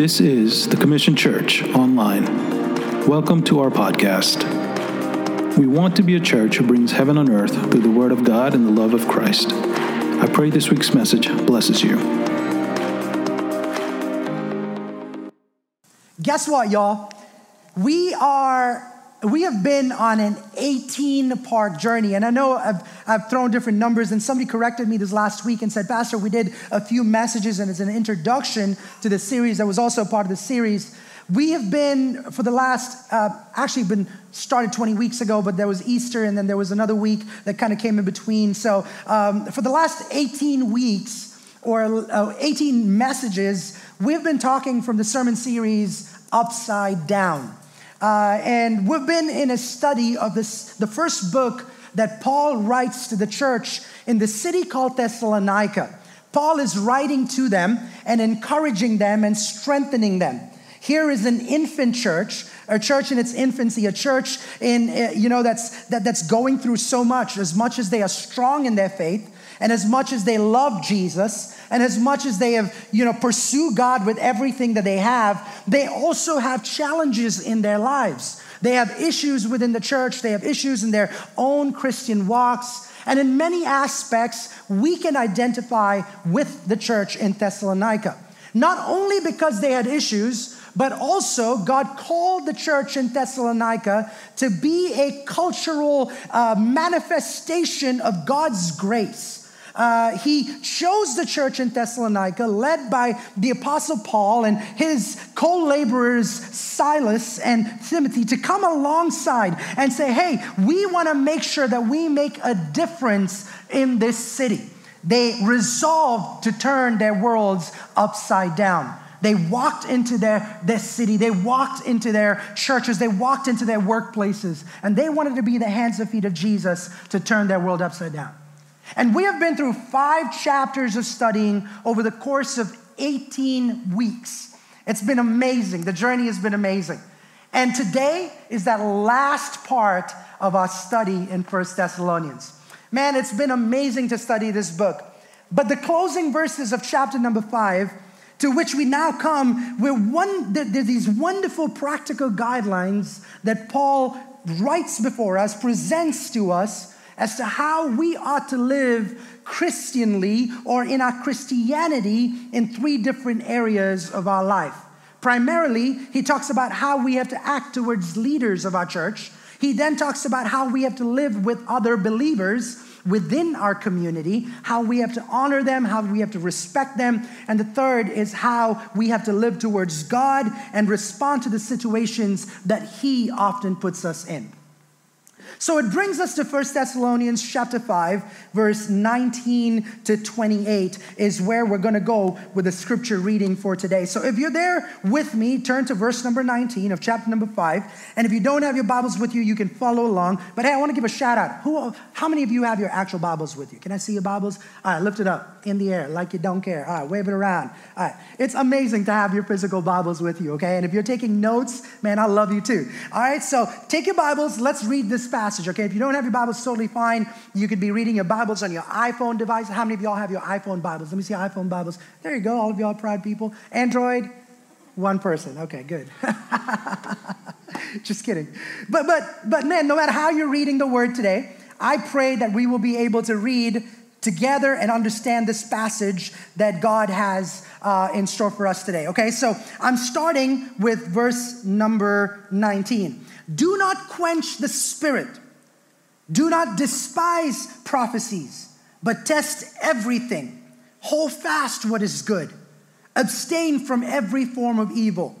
This is the Commission Church Online. Welcome to our podcast. We want to be a church who brings heaven on earth through the Word of God and the love of Christ. I pray this week's message blesses you. Guess what, y'all? We have been on an 18-part journey, and I know I've thrown different numbers, and somebody corrected me this last week and said, Pastor, we did a few messages, and it's an introduction to the series that was also part of the series. We have been, for the last, been started 20 weeks ago, but there was Easter, and then there was another week that kind of came in between. So for the last 18 weeks, or 18 messages, we've been talking from the sermon series, Upside Down. And we've been in a study of the first book that Paul writes to the church in the city called Thessalonica. Paul is writing to them and encouraging them and strengthening them. Here is an infant church, a church in its infancy, a church in that's going through so much. As much as they are strong in their faith, and as much as they love Jesus, and as much as they have, pursue God with everything that they have, they also have challenges in their lives. They have issues within the church. They have issues in their own Christian walks. And in many aspects, we can identify with the church in Thessalonica. Not only because they had issues, but also God called the church in Thessalonica to be a cultural manifestation of God's grace. He chose the church in Thessalonica, led by the Apostle Paul and his co-laborers Silas and Timothy, to come alongside and say, hey, we want to make sure that we make a difference in this city. They resolved to turn their worlds upside down. They walked into their city. They walked into their churches. They walked into their workplaces. And they wanted to be the hands and feet of Jesus to turn their world upside down. And we have been through 5 chapters of studying over the course of 18 weeks. It's been amazing. The journey has been amazing. And today is that last part of our study in First Thessalonians. Man, it's been amazing to study this book. But the closing verses of chapter number 5, to which we now come, there's these wonderful practical guidelines that Paul writes before us, presents to us, as to how we ought to live Christianly or in our Christianity in 3 different areas of our life. Primarily, he talks about how we have to act towards leaders of our church. He then talks about how we have to live with other believers within our community, how we have to honor them, how we have to respect them. And the third is how we have to live towards God and respond to the situations that he often puts us in. So it brings us to 1 Thessalonians chapter 5, verse 19 to 28 is where we're going to go with the scripture reading for today. So if you're there with me, turn to verse number 19 of chapter number 5. And if you don't have your Bibles with you, you can follow along. But hey, I want to give a shout out. How many of you have your actual Bibles with you? Can I see your Bibles? All right, lift it up in the air like you don't care. All right, wave it around. All right, it's amazing to have your physical Bibles with you, okay? And if you're taking notes, man, I love you too. All right, so take your Bibles. Let's read this passage, okay? If you don't have your Bibles, totally fine. You could be reading your Bibles on your iPhone device. How many of y'all have your iPhone Bibles? Let me see iPhone Bibles. There you go, all of y'all proud people. Android, 1 person. Okay, good. Just kidding. But man, no matter how you're reading the word today, I pray that we will be able to read together and understand this passage that God has in store for us today. Okay, so I'm starting with verse number 19. Do not quench the spirit. Do not despise prophecies, but test everything. Hold fast what is good. Abstain from every form of evil.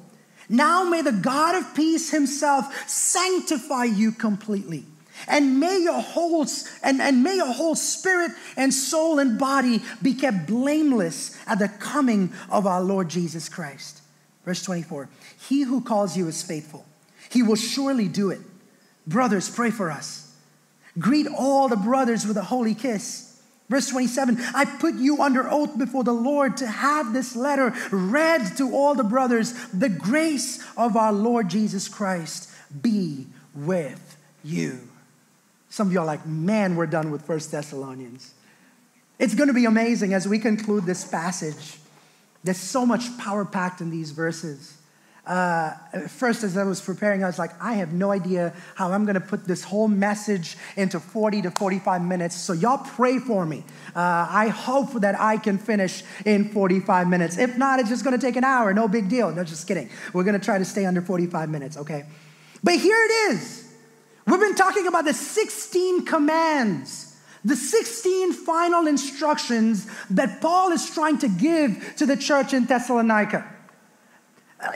Now may the God of peace himself sanctify you completely. And may your whole spirit and soul and body be kept blameless at the coming of our Lord Jesus Christ. Verse 24, he who calls you is faithful. He will surely do it. Brothers, pray for us. Greet all the brothers with a holy kiss. Verse 27, I put you under oath before the Lord to have this letter read to all the brothers. The grace of our Lord Jesus Christ be with you. Some of you are like, man, we're done with 1 Thessalonians. It's going to be amazing as we conclude this passage. There's so much power packed in these verses. First, as I was preparing, I was like, I have no idea how I'm going to put this whole message into 40 to 45 minutes. So y'all pray for me. I hope that I can finish in 45 minutes. If not, it's just going to take an hour. No big deal. No, just kidding. We're going to try to stay under 45 minutes, okay? But here it is. We've been talking about the 16 commands. The 16 final instructions that Paul is trying to give to the church in Thessalonica.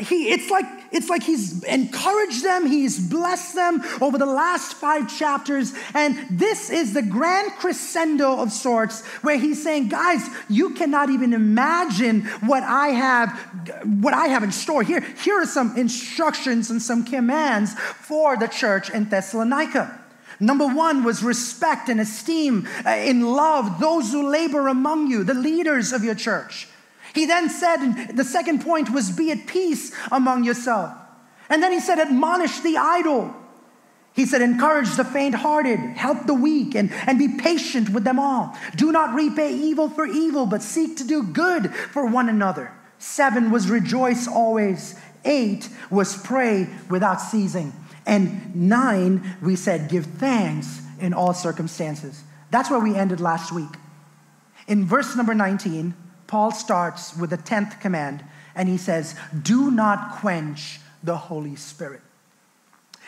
It's like he's encouraged them, he's blessed them over the last 5 chapters, and this is the grand crescendo of sorts where he's saying, guys, you cannot even imagine what I have in store here. Here are some instructions and some commands for the church in Thessalonica. Number 1 was respect and esteem in love those who labor among you, the leaders of your church. He then said, the second point was be at peace among yourself. And then he said, admonish the idle. He said, encourage the faint-hearted, help the weak, and be patient with them all. Do not repay evil for evil, but seek to do good for one another. 7 was rejoice always. 8 was pray without ceasing. And 9, we said, give thanks in all circumstances. That's where we ended last week. In verse number 19, Paul starts with the 10th command, and he says, do not quench the Holy Spirit.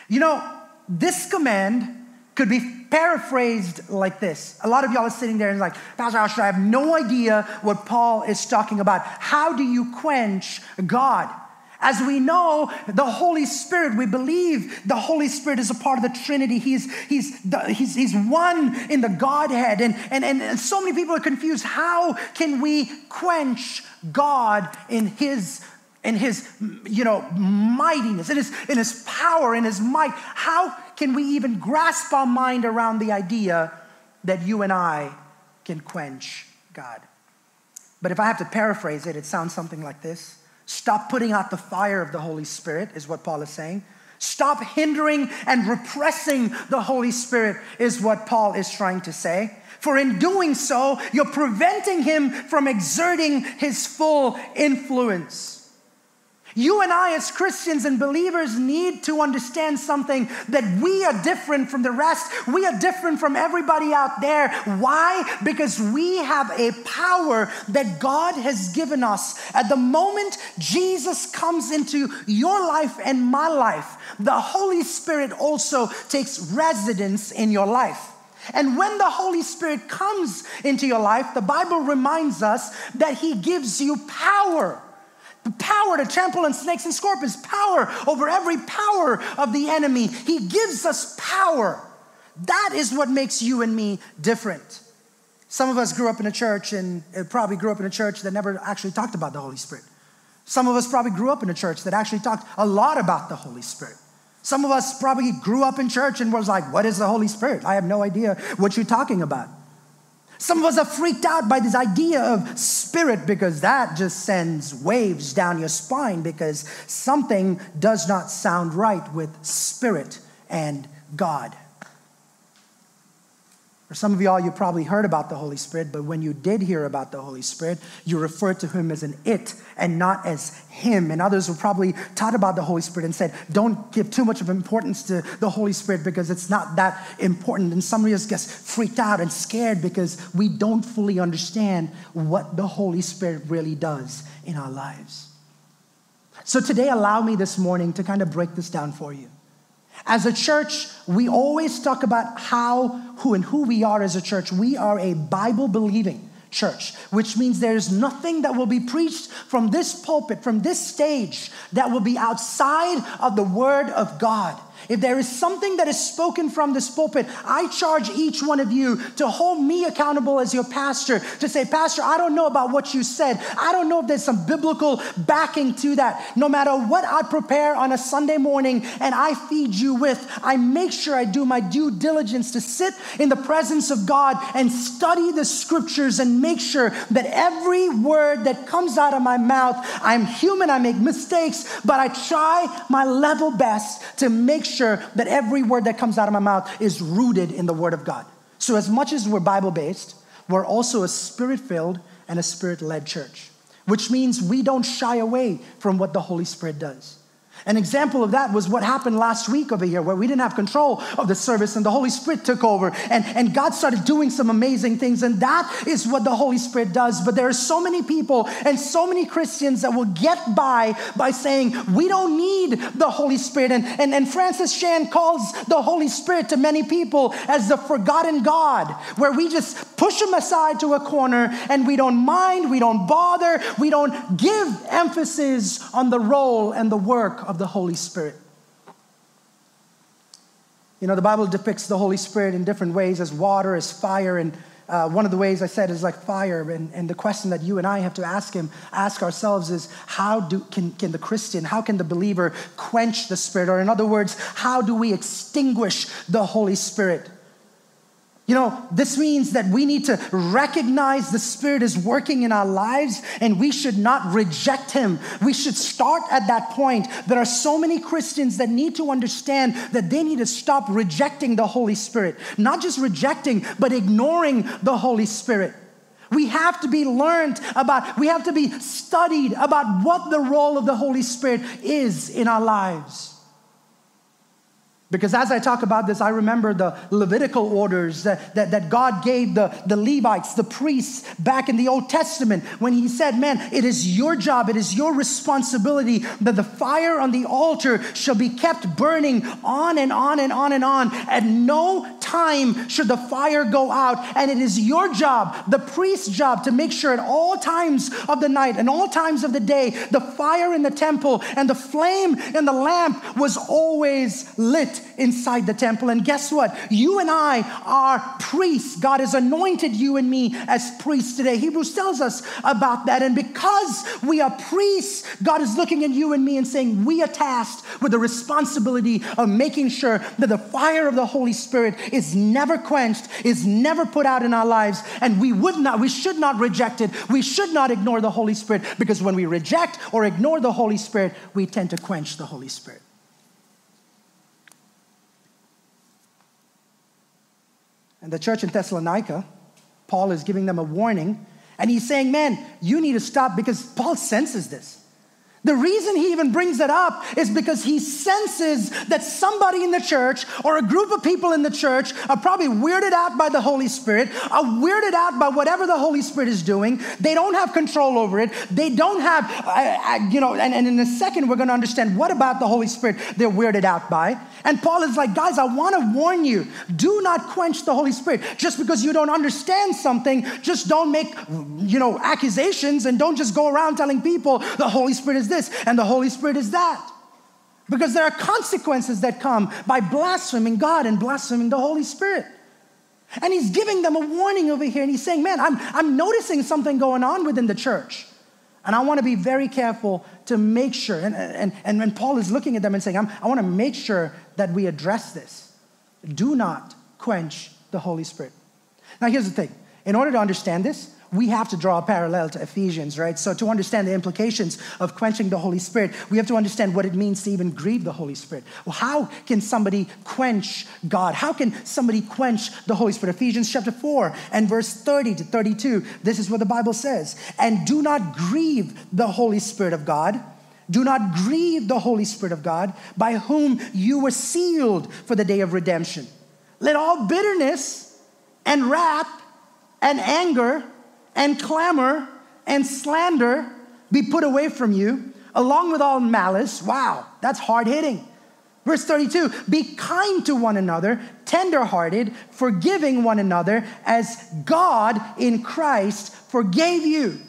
You know, this command could be paraphrased like this. A lot of y'all are sitting there and like, Pastor Asher, I have no idea what Paul is talking about. How do you quench God? As we know, the Holy Spirit, we believe the Holy Spirit is a part of the Trinity. He's one in the Godhead. And so many people are confused. How can we quench God in his mightiness, in his power, in his might? How can we even grasp our mind around the idea that you and I can quench God? But if I have to paraphrase it, it sounds something like this. Stop putting out the fire of the Holy Spirit is what Paul is saying. Stop hindering and repressing the Holy Spirit is what Paul is trying to say. For in doing so, you're preventing him from exerting his full influence. You and I as Christians and believers need to understand something, that we are different from the rest. We are different from everybody out there. Why? Because we have a power that God has given us. At the moment Jesus comes into your life and my life, the Holy Spirit also takes residence in your life. And when the Holy Spirit comes into your life, the Bible reminds us that he gives you power. Power to trample on snakes and scorpions, power over every power of the enemy. He gives us power. That is what makes you and me different. Some of us grew up in a church that never actually talked about the Holy Spirit. Some of us probably grew up in a church that actually talked a lot about the Holy Spirit. Some of us probably grew up in church and was like, what is the Holy Spirit? I have no idea what you're talking about. Some of us are freaked out by this idea of spirit because that just sends waves down your spine, because something does not sound right with spirit and God. For some of y'all, you probably heard about the Holy Spirit, but when you did hear about the Holy Spirit, you referred to him as an it and not as him. And others were probably taught about the Holy Spirit and said, don't give too much of importance to the Holy Spirit because it's not that important. And some of us get freaked out and scared because we don't fully understand what the Holy Spirit really does in our lives. So today, allow me this morning to kind of break this down for you. As a church, we always talk about who and who we are as a church. We are a Bible-believing church, which means there's nothing that will be preached from this pulpit, from this stage, that will be outside of the Word of God. If there is something that is spoken from this pulpit, I charge each one of you to hold me accountable as your pastor, to say, Pastor, I don't know about what you said. I don't know if there's some biblical backing to that. No matter what I prepare on a Sunday morning and I feed you with, I make sure I do my due diligence to sit in the presence of God and study the scriptures and make sure that every word that comes out of my mouth, I'm human, I make mistakes, but I try my level best to make sure that every word that comes out of my mouth is rooted in the Word of God. So as much as we're Bible-based, we're also a Spirit-filled and a Spirit-led church. which means we don't shy away from what the Holy Spirit does. An example of that was what happened last week over here, where we didn't have control of the service and the Holy Spirit took over and God started doing some amazing things, and that is what the Holy Spirit does. But there are so many people and so many Christians that will get by saying, we don't need the Holy Spirit. And Francis Chan calls the Holy Spirit to many people as the forgotten God, where we just push him aside to a corner and we don't mind, we don't bother, we don't give emphasis on the role and the work of the Holy Spirit. You know, the Bible depicts the Holy Spirit in different ways, as water, as fire, and one of the ways I said is like fire. And the question that you and I have to ask ourselves is, how can the Christian, how can the believer quench the Spirit? Or in other words, how do we extinguish the Holy Spirit? You know, this means that we need to recognize the Spirit is working in our lives, and we should not reject him. We should start at that point. There are so many Christians that need to understand that they need to stop rejecting the Holy Spirit. Not just rejecting, but ignoring the Holy Spirit. We have to be learned about, we have to be studied about what the role of the Holy Spirit is in our lives. Because as I talk about this, I remember the Levitical orders that God gave the Levites, the priests, back in the Old Testament, when he said, man, it is your job, it is your responsibility that the fire on the altar shall be kept burning on and on and on and on. At no time should the fire go out. And it is your job, the priest's job, to make sure at all times of the night and all times of the day, the fire in the temple and the flame in the lamp was always lit inside the temple. And guess what? You and I are priests. God has anointed you and me as priests today. Hebrews tells us about that. And because we are priests, God is looking at you and me and saying, we are tasked with the responsibility of making sure that the fire of the Holy Spirit is never quenched, is never put out in our lives. And we should not reject it. We should not ignore the Holy Spirit, because when we reject or ignore the Holy Spirit, we tend to quench the Holy Spirit. And the church in Thessalonica, Paul is giving them a warning. And he's saying, man, you need to stop, because Paul senses this. The reason he even brings that up is because he senses that somebody in the church or a group of people in the church are probably weirded out by the Holy Spirit, are weirded out by whatever the Holy Spirit is doing. They don't have control over it. They don't have, and in a second, we're going to understand what about the Holy Spirit they're weirded out by. And Paul is like, guys, I want to warn you, do not quench the Holy Spirit. Just because you don't understand something, just don't make, accusations, and don't just go around telling people the Holy Spirit is this and the Holy Spirit is that. Because there are consequences that come by blaspheming God and blaspheming the Holy Spirit. And he's giving them a warning over here, and he's saying, man, I'm noticing something going on within the church. And I want to be very careful to make sure, and when Paul is looking at them and saying, I want to make sure that we address this. Do not quench the Holy Spirit. Now, here's the thing. In order to understand this, we have to draw a parallel to Ephesians, right? So to understand the implications of quenching the Holy Spirit, we have to understand what it means to even grieve the Holy Spirit. Well, how can somebody quench God? How can somebody quench the Holy Spirit? Ephesians chapter 4 and verse 30 to 32, this is what the Bible says. And do not grieve the Holy Spirit of God. Do not grieve the Holy Spirit of God, by whom you were sealed for the day of redemption. Let all bitterness and wrath and anger and clamor and slander be put away from you, along with all malice. Wow, that's hard-hitting. Verse 32, be kind to one another, tender-hearted, forgiving one another, as God in Christ forgave you.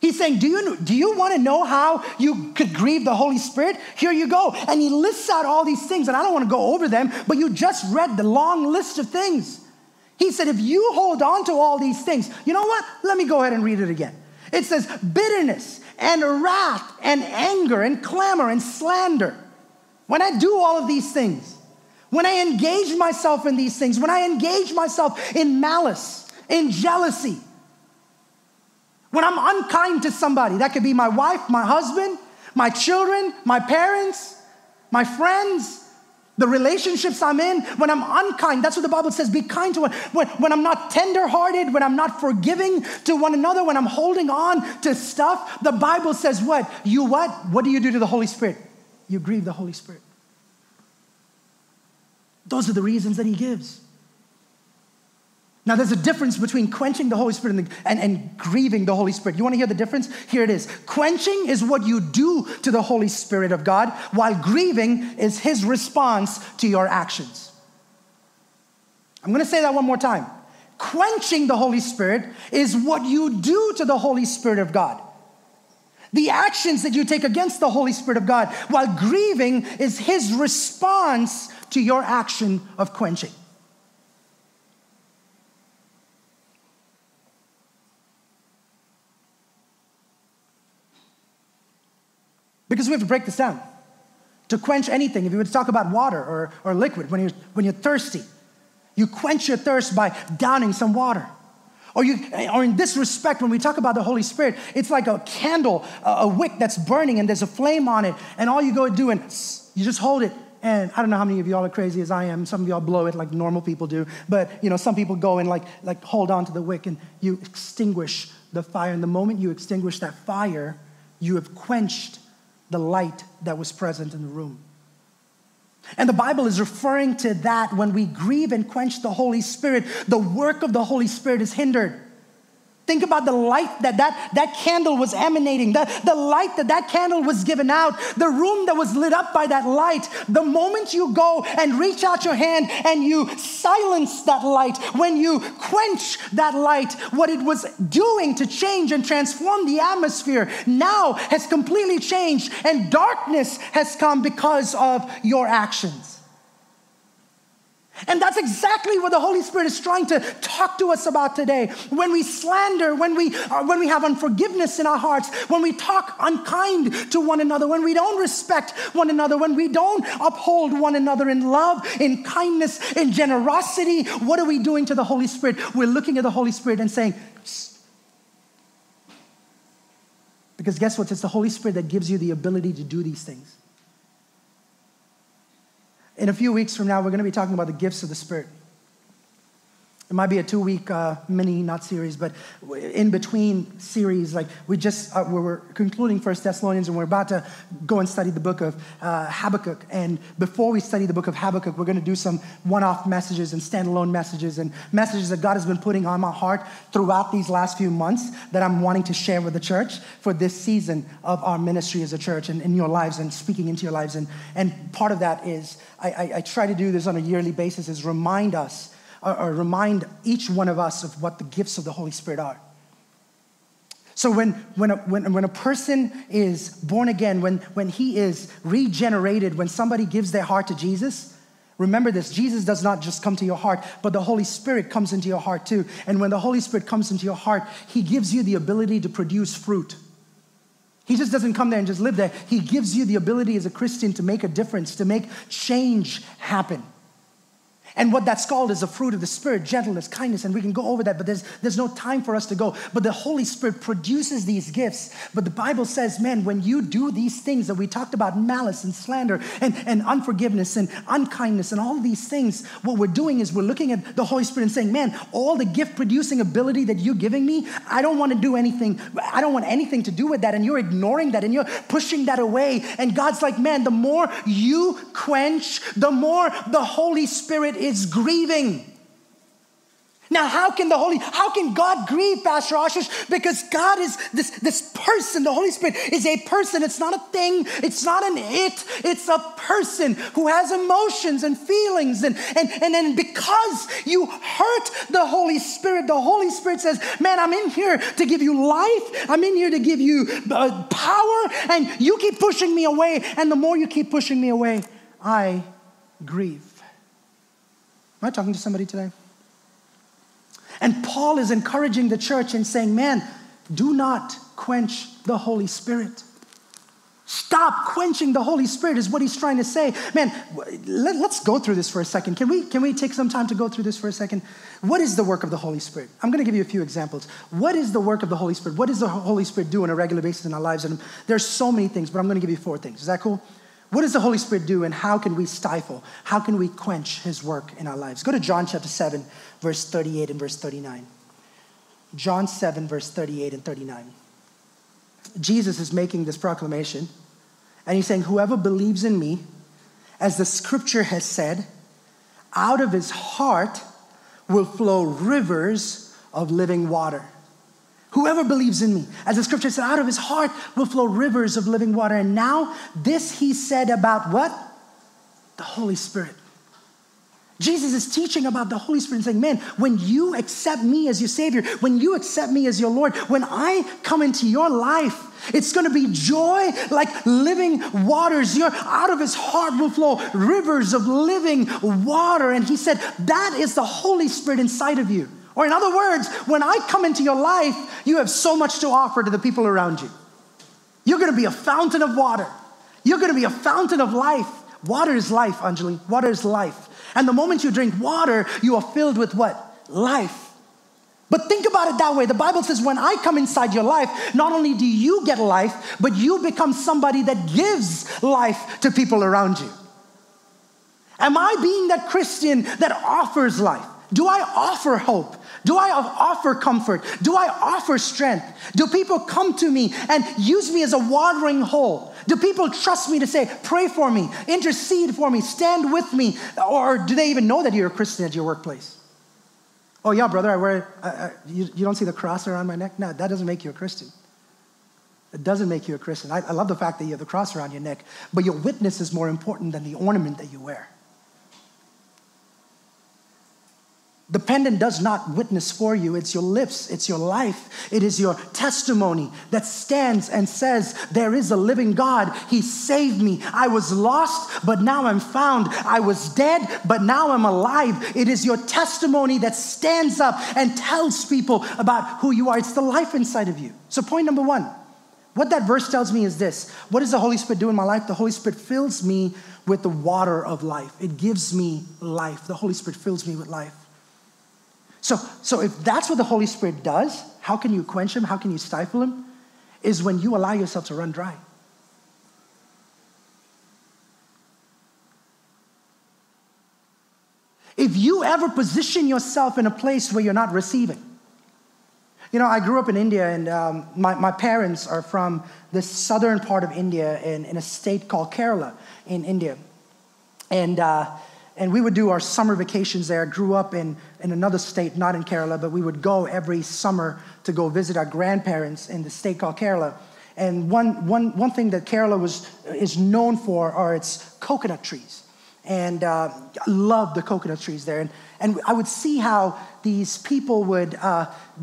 He's saying, do you want to know how you could grieve the Holy Spirit? Here you go. And he lists out all these things, and I don't want to go over them, but you just read the long list of things. He said, if you hold on to all these things, you know what? Let me go ahead and read it again. It says, bitterness and wrath and anger and clamor and slander. When I do all of these things, when I engage myself in these things, when I engage myself in malice, in jealousy, when I'm unkind to somebody, that could be my wife, my husband, my children, my parents, my friends, The relationships I'm in, when I'm unkind, that's what the Bible says, be kind to one. When I'm not tender-hearted, when I'm not forgiving to one another, when I'm holding on to stuff, the Bible says what? You what? What do you do to the Holy Spirit? You grieve the Holy Spirit. Those are the reasons that he gives. Now, there's a difference between quenching the Holy Spirit and grieving the Holy Spirit. You want to hear the difference? Here it is. Quenching is what you do to the Holy Spirit of God, while grieving is his response to your actions. I'm going to say that one more time. Quenching the Holy Spirit is what you do to the Holy Spirit of God. The actions that you take against the Holy Spirit of God, while grieving is his response to your action of quenching. Because we have to break this down. To quench anything, if you were to talk about water or liquid, when you're thirsty, you quench your thirst by downing some water. Or in this respect, when we talk about the Holy Spirit, it's like a candle, a wick that's burning and there's a flame on it. And all you go do and you just hold it. And I don't know how many of y'all are crazy as I am. Some of y'all blow it like normal people do. But, you know, some people go and like hold on to the wick and you extinguish the fire. And the moment you extinguish that fire, you have quenched the light that was present in the room. And the Bible is referring to that when we grieve and quench the Holy Spirit, the work of the Holy Spirit is hindered. Think about the light that candle was emanating, the light that candle was given out, the room that was lit up by that light. The moment you go and reach out your hand and you silence that light, when you quench that light, what it was doing to change and transform the atmosphere now has completely changed, and darkness has come because of your actions. And that's exactly what the Holy Spirit is trying to talk to us about today. When we slander, when we have unforgiveness in our hearts, when we talk unkind to one another, when we don't respect one another, when we don't uphold one another in love, in kindness, in generosity, what are we doing to the Holy Spirit? We're looking at the Holy Spirit and saying, shh. Because guess what? It's the Holy Spirit that gives you the ability to do these things. In a few weeks from now, we're going to be talking about the gifts of the Spirit. It might be a 2-week mini, not series, but in between series, like we're concluding First Thessalonians, and we're about to go and study the book of Habakkuk. And before we study the book of Habakkuk, we're going to do some one-off messages and standalone messages and messages that God has been putting on my heart throughout these last few months that I'm wanting to share with the church for this season of our ministry as a church and in your lives and speaking into your lives. And part of that is I try to do this on a yearly basis is remind us or remind each one of us of what the gifts of the Holy Spirit are. So when a person is born again, when he is regenerated, when somebody gives their heart to Jesus, remember this, Jesus does not just come to your heart, but the Holy Spirit comes into your heart too. And when the Holy Spirit comes into your heart, he gives you the ability to produce fruit. He just doesn't come there and just live there. He gives you the ability as a Christian to make a difference, to make change happen. And what that's called is the fruit of the Spirit, gentleness, kindness, and we can go over that, but there's no time for us to go. But the Holy Spirit produces these gifts. But the Bible says, man, when you do these things that we talked about, malice and slander and unforgiveness and unkindness and all these things, what we're doing is we're looking at the Holy Spirit and saying, man, all the gift-producing ability that you're giving me, I don't want to do anything. I don't want anything to do with that. And you're ignoring that and you're pushing that away. And God's like, man, the more you quench, the more the Holy Spirit is grieving. Now, how can God grieve, Pastor Ashish? Because God is this person. The Holy Spirit is a person. It's not a thing. It's not an it. It's a person who has emotions and feelings. And because you hurt the Holy Spirit says, man, I'm in here to give you life. I'm in here to give you power. And you keep pushing me away. And the more you keep pushing me away, I grieve. Am I talking to somebody today? And Paul is encouraging the church and saying, man, do not quench the Holy Spirit. Stop quenching the Holy Spirit is what he's trying to say. Man, let's go through this for a second. Can we take some time to go through this for a second? What is the work of the Holy Spirit? I'm going to give you a few examples. What is the work of the Holy Spirit? What does the Holy Spirit do on a regular basis in our lives? And there's so many things, but I'm going to give you 4 things. Is that cool? What does the Holy Spirit do, and how can we stifle? How can we quench his work in our lives? Go to John chapter 7, verse 38 and verse 39. John 7, verse 38 and 39. Jesus is making this proclamation, and he's saying, whoever believes in me, as the scripture has said, out of his heart will flow rivers of living water. Whoever believes in me, as the scripture said, out of his heart will flow rivers of living water. And now this he said about what? The Holy Spirit. Jesus is teaching about the Holy Spirit and saying, man, when you accept me as your Savior, when you accept me as your Lord, when I come into your life, it's going to be joy like living waters. You're out of his heart will flow rivers of living water. And he said, that is the Holy Spirit inside of you. Or in other words, when I come into your life, you have so much to offer to the people around you. You're going to be a fountain of water. You're going to be a fountain of life. Water is life, Anjali. Water is life. And the moment you drink water, you are filled with what? Life. But think about it that way. The Bible says when I come inside your life, not only do you get life, but you become somebody that gives life to people around you. Am I being that Christian that offers life? Do I offer hope? Do I offer comfort? Do I offer strength? Do people come to me and use me as a watering hole? Do people trust me to say, pray for me, intercede for me, stand with me? Or do they even know that you're a Christian at your workplace? Oh yeah, brother, you don't see the cross around my neck? No, that doesn't make you a Christian. It doesn't make you a Christian. I love the fact that you have the cross around your neck, but your witness is more important than the ornament that you wear. The pendant does not witness for you. It's your lips. It's your life. It is your testimony that stands and says, there is a living God. He saved me. I was lost, but now I'm found. I was dead, but now I'm alive. It is your testimony that stands up and tells people about who you are. It's the life inside of you. So point number one, what that verse tells me is this. What does the Holy Spirit do in my life? The Holy Spirit fills me with the water of life. It gives me life. The Holy Spirit fills me with life. So if that's what the Holy Spirit does, how can you quench him? How can you stifle him? Is when you allow yourself to run dry. If you ever position yourself in a place where you're not receiving. You know, I grew up in India, and my parents are from the southern part of India in a state called Kerala in India. And we would do our summer vacations there. I grew up in another state, not in Kerala, but we would go every summer to go visit our grandparents in the state called Kerala. And one thing that Kerala is known for are its coconut trees. And I love the coconut trees there. And I would see how these people would,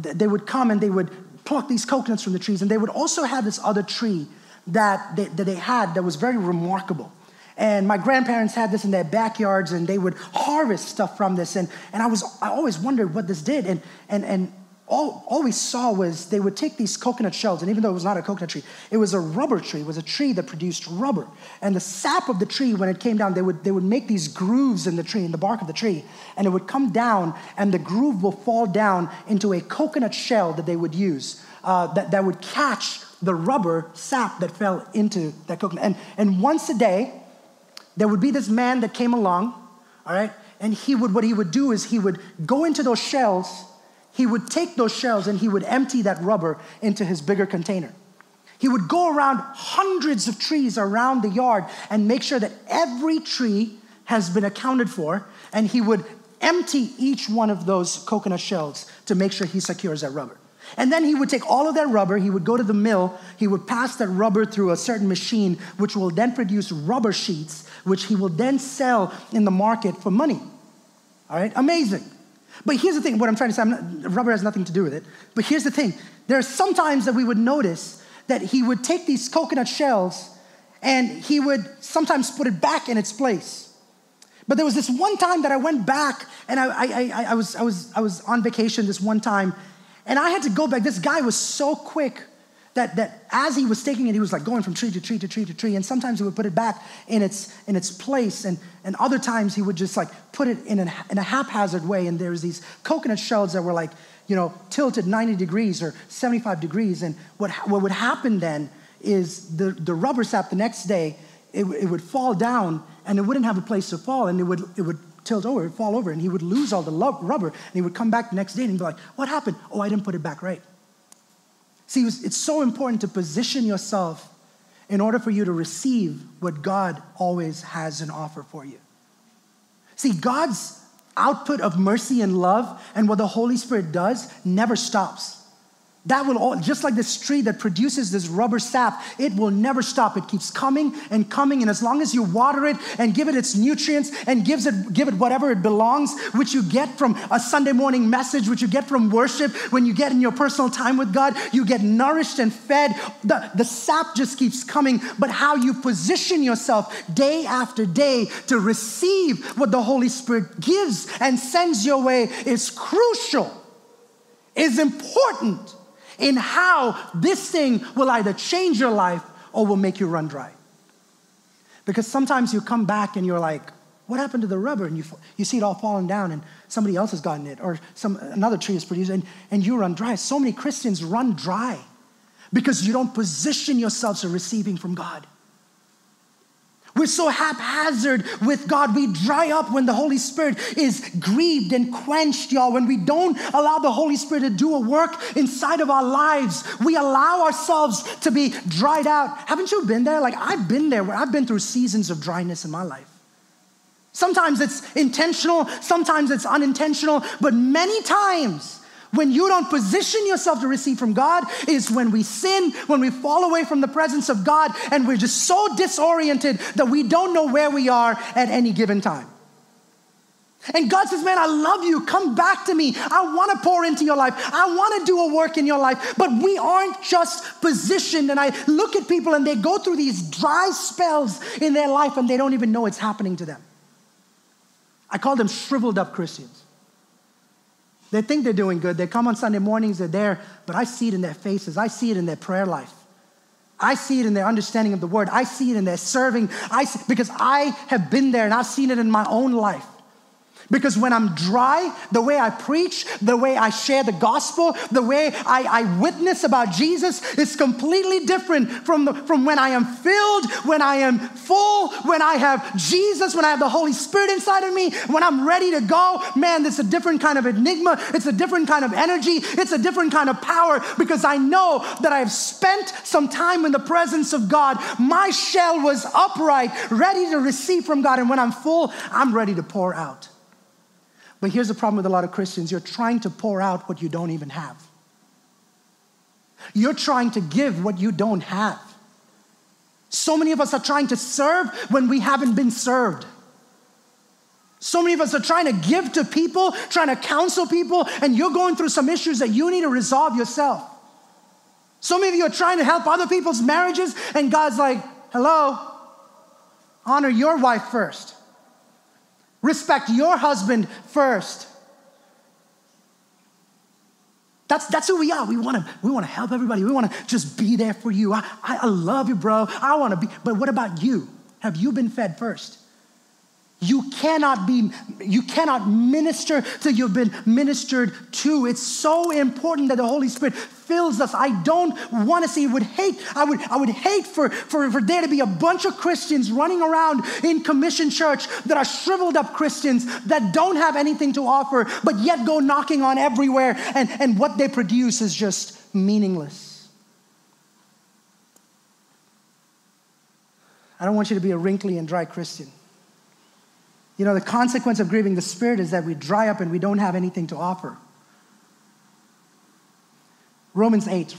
they would come and they would pluck these coconuts from the trees. And they would also have this other tree that they had that was very remarkable. And my grandparents had this in their backyards, and they would harvest stuff from this. And I always wondered what this did. And all we saw was they would take these coconut shells, and even though it was not a coconut tree, it was a rubber tree. It was a tree that produced rubber. And the sap of the tree, when it came down, they would make these grooves in the tree, in the bark of the tree, and it would come down, and the groove will fall down into a coconut shell that they would use that would catch the rubber sap that fell into that coconut. And once a day, there would be this man that came along, all right? And what he would do is he would go into those shells, he would take those shells, and he would empty that rubber into his bigger container. He would go around hundreds of trees around the yard and make sure that every tree has been accounted for, and he would empty each one of those coconut shells to make sure he secures that rubber. And then he would take all of that rubber, he would go to the mill, he would pass that rubber through a certain machine, which will then produce rubber sheets, which he will then sell in the market for money. All right, amazing. But here's the thing, what I'm trying to say, rubber has nothing to do with it, but here's the thing. There are some times that we would notice that he would take these coconut shells and he would sometimes put it back in its place. But there was this one time that I went back and I was on vacation this one time. And I had to go back. This guy was so quick that as he was taking it, he was like going from tree to tree to tree to tree. And sometimes he would put it back in its place. And other times he would just like put it in a haphazard way. And there was these coconut shells that were like, you know, tilted 90 degrees or 75 degrees. And what would happen then is the rubber sap the next day, it would fall down and it wouldn't have a place to fall, and it would tilt over, it would fall over, and he would lose all the rubber, and he would come back the next day and be like, what happened? Oh, I didn't put it back right. See, it's so important to position yourself in order for you to receive what God always has an offer for you. See, God's output of mercy and love and what the Holy Spirit does never stops. That will all, just like this tree that produces this rubber sap, it will never stop. It keeps coming and coming, and as long as you water it and give it its nutrients and give it whatever it belongs, which you get from a Sunday morning message, which you get from worship, when you get in your personal time with God, you get nourished and fed. The sap just keeps coming, but how you position yourself day after day to receive what the Holy Spirit gives and sends your way is crucial, is important, in how this thing will either change your life or will make you run dry. Because sometimes you come back and you're like, what happened to the rubber? And you see it all falling down, and somebody else has gotten it, or another tree is produced, and you run dry. So many Christians run dry because you don't position yourselves to receiving from God. We're so haphazard with God. We dry up when the Holy Spirit is grieved and quenched, y'all. When we don't allow the Holy Spirit to do a work inside of our lives, we allow ourselves to be dried out. Haven't you been there? Like, I've been there. I've been through seasons of dryness in my life. Sometimes it's intentional, sometimes it's unintentional, but many times when you don't position yourself to receive from God is when we sin, when we fall away from the presence of God, and we're just so disoriented that we don't know where we are at any given time. And God says, man, I love you. Come back to me. I want to pour into your life. I want to do a work in your life. But we aren't just positioned. And I look at people and they go through these dry spells in their life and they don't even know it's happening to them. I call them shriveled up Christians. They think they're doing good. They come on Sunday mornings, they're there, but I see it in their faces. I see it in their prayer life. I see it in their understanding of the word. I see it in their serving. Because I have been there and I've seen it in my own life. Because when I'm dry, the way I preach, the way I share the gospel, the way I witness about Jesus is completely different from when I am filled, when I am full, when I have Jesus, when I have the Holy Spirit inside of me, when I'm ready to go. Man, it's a different kind of enigma. It's a different kind of energy. It's a different kind of power, because I know that I have spent some time in the presence of God. My shell was upright, ready to receive from God. And when I'm full, I'm ready to pour out. But here's the problem with a lot of Christians. You're trying to pour out what you don't even have. You're trying to give what you don't have. So many of us are trying to serve when we haven't been served. So many of us are trying to give to people, trying to counsel people, and you're going through some issues that you need to resolve yourself. So many of you are trying to help other people's marriages, and God's like, hello, honor your wife first. Respect your husband first. That's who we are. We want to help everybody. We want to just be there for you. I love you, bro. I want to be. But what about you? Have you been fed first? You cannot minister till you've been ministered to. It's so important that the Holy Spirit fills us. I don't want to see, I would hate for there to be a bunch of Christians running around in Commission Church that are shriveled up Christians that don't have anything to offer, but yet go knocking on everywhere, and what they produce is just meaningless. I don't want you to be a wrinkly and dry Christian. You know, the consequence of grieving the Spirit is that we dry up and we don't have anything to offer. Romans 8.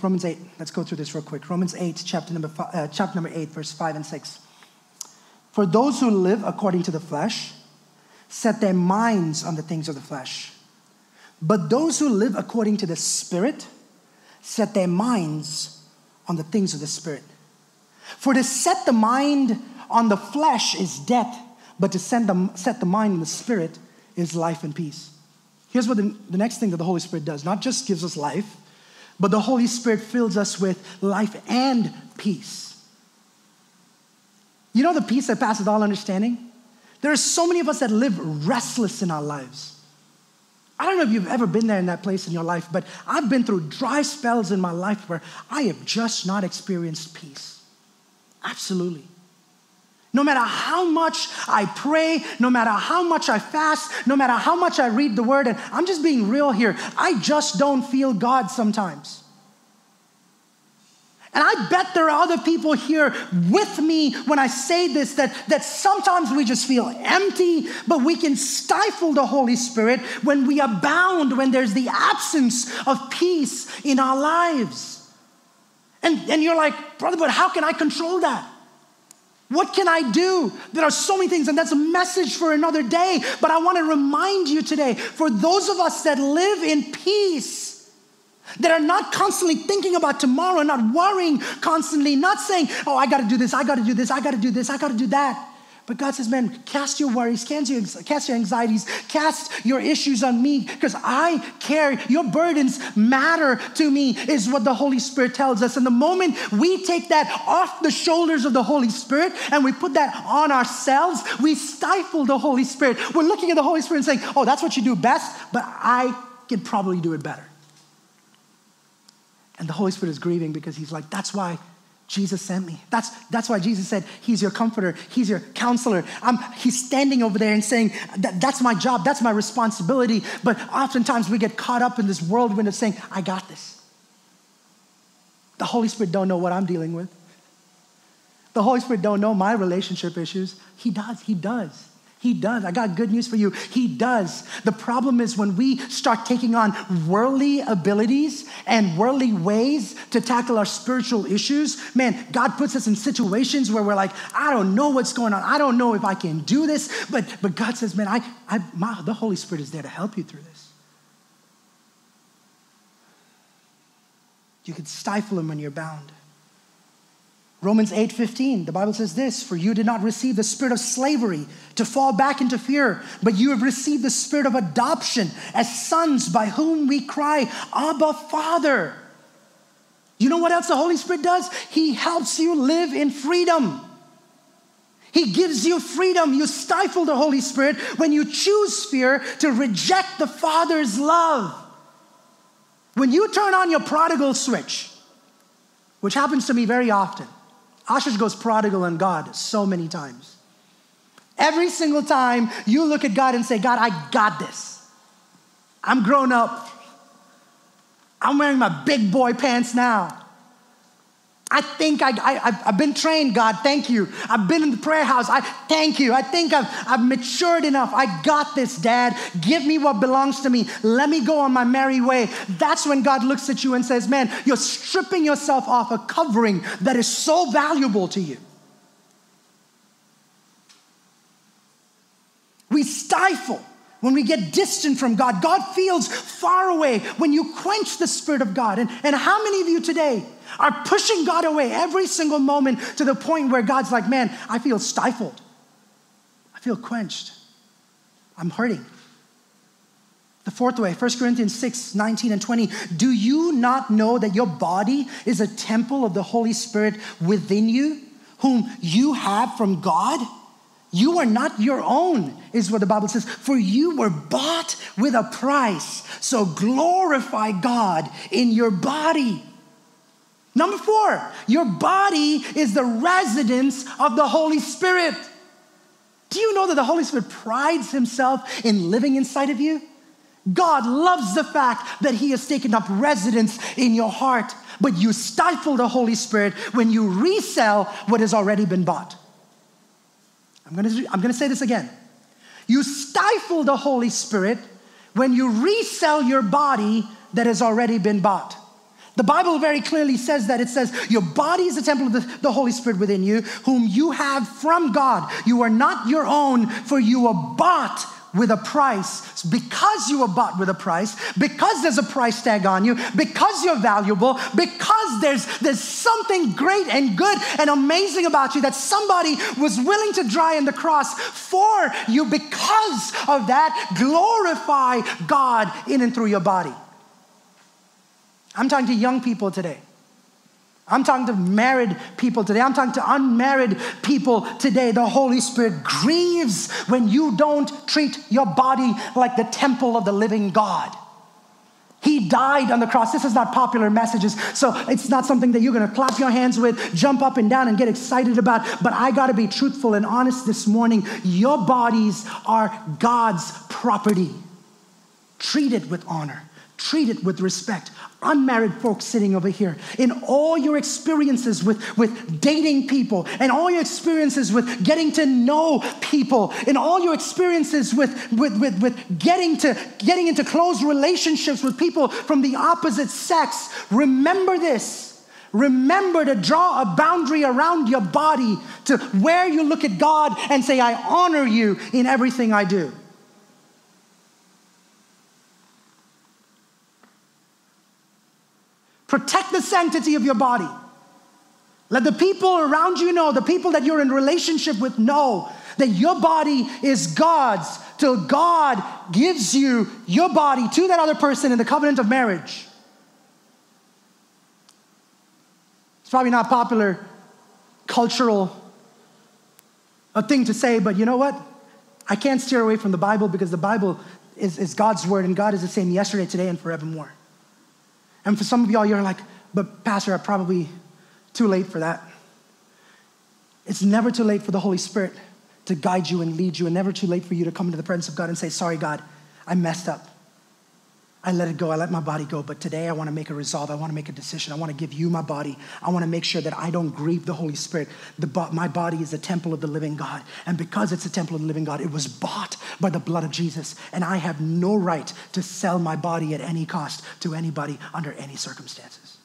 Let's go through this real quick. Romans 8, chapter number 8, verse 5 and 6. For those who live according to the flesh set their minds on the things of the flesh. But those who live according to the Spirit set their minds on the things of the Spirit. For to set the mind on the flesh is death, but to set the mind on the Spirit is life and peace. Here's what the next thing that the Holy Spirit does. Not just gives us life, but the Holy Spirit fills us with life and peace. You know, the peace that passes all understanding? There are so many of us that live restless in our lives. I don't know if you've ever been there in that place in your life, but I've been through dry spells in my life where I have just not experienced peace. Absolutely. No matter how much I pray, no matter how much I fast, no matter how much I read the word, and I'm just being real here, I just don't feel God sometimes. And I bet there are other people here with me when I say this, that sometimes we just feel empty, but we can stifle the Holy Spirit when we abound, when there's the absence of peace in our lives. And you're like, brother, but how can I control that? What can I do? There are so many things, and that's a message for another day. But I want to remind you today, for those of us that live in peace, that are not constantly thinking about tomorrow, not worrying constantly, not saying, oh, I got to do this, I got to do this, I got to do this, I got to do that. But God says, man, cast your worries, cast your anxieties, cast your issues on me, because I care. Your burdens matter to me, is what the Holy Spirit tells us. And the moment we take that off the shoulders of the Holy Spirit and we put that on ourselves, we stifle the Holy Spirit. We're looking at the Holy Spirit and saying, oh, that's what you do best, but I could probably do it better. And the Holy Spirit is grieving, because he's like, that's why Jesus sent me. That's why Jesus said, he's your comforter. He's your counselor. He's standing over there and saying, that's my job. That's my responsibility. But oftentimes we get caught up in this whirlwind of saying, I got this. The Holy Spirit don't know what I'm dealing with. The Holy Spirit don't know my relationship issues. He does. He does. I got good news for you. He does. The problem is when we start taking on worldly abilities and worldly ways to tackle our spiritual issues, man, God puts us in situations where we're like, I don't know what's going on. I don't know if I can do this. But God says, man, the Holy Spirit is there to help you through this. You can stifle him when you're bound. Romans 8:15, the Bible says this, for you did not receive the spirit of slavery to fall back into fear, but you have received the spirit of adoption as sons, by whom we cry, Abba, Father. You know what else the Holy Spirit does? He helps you live in freedom. He gives you freedom. You stifle the Holy Spirit when you choose fear to reject the Father's love. When you turn on your prodigal switch, which happens to me very often, Ashish goes prodigal on God so many times. Every single time you look at God and say, God, I got this. I'm grown up. I'm wearing my big boy pants now. I think I've been trained, God, thank you. I've been in the prayer house, thank you. I think I've matured enough. I got this, Dad. Give me what belongs to me. Let me go on my merry way. That's when God looks at you and says, man, you're stripping yourself off a covering that is so valuable to you. We stifle when we get distant from God. God feels far away when you quench the Spirit of God. And how many of you today are pushing God away every single moment to the point where God's like, man, I feel stifled. I feel quenched. I'm hurting. The fourth way, 1 Corinthians 6:19 and 20. Do you not know that your body is a temple of the Holy Spirit within you, whom you have from God? You are not your own, is what the Bible says. For you were bought with a price. So glorify God in your body. Number 4, your body is the residence of the Holy Spirit. Do you know that the Holy Spirit prides himself in living inside of you? God loves the fact that he has taken up residence in your heart, but you stifle the Holy Spirit when you resell what has already been bought. I'm going to say this again. You stifle the Holy Spirit when you resell your body that has already been bought. The Bible very clearly says that. It says, your body is a temple of the Holy Spirit within you, whom you have from God. You are not your own, for you were bought with a price. Because you were bought with a price, because there's a price tag on you, because you're valuable, because there's something great and good and amazing about you that somebody was willing to die on the cross for you, because of that, glorify God in and through your body. I'm talking to young people today. I'm talking to married people today. I'm talking to unmarried people today. The Holy Spirit grieves when you don't treat your body like the temple of the living God. He He died on the cross. This is not popular messages, so it's not something that you're going to clap your hands with, jump up and down and get excited about. But I got to be truthful and honest this morning. Your bodies are God's property. Treat it with honor. Treat it with respect. Unmarried folks sitting over here, in all your experiences with dating people, and all your experiences with getting to know people, in all your experiences with getting into close relationships with people from the opposite sex, remember this. Remember to draw a boundary around your body to where you look at God and say, I honor you in everything I do. Protect the sanctity of your body. Let the people around you know, the people that you're in relationship with know that your body is God's till God gives you your body to that other person in the covenant of marriage. It's probably not popular, cultural, a thing to say, but you know what? I can't steer away from the Bible because the Bible is God's word, and God is the same yesterday, today, and forevermore. And for some of y'all, you're like, but Pastor, I'm probably too late for that. It's never too late for the Holy Spirit to guide you and lead you, and never too late for you to come into the presence of God and say, sorry, God, I messed up. I let it go. I let my body go. But today I want to make a resolve. I want to make a decision. I want to give you my body. I want to make sure that I don't grieve the Holy Spirit. My body is a temple of the living God. And because it's a temple of the living God, it was bought by the blood of Jesus. And I have no right to sell my body at any cost to anybody under any circumstances.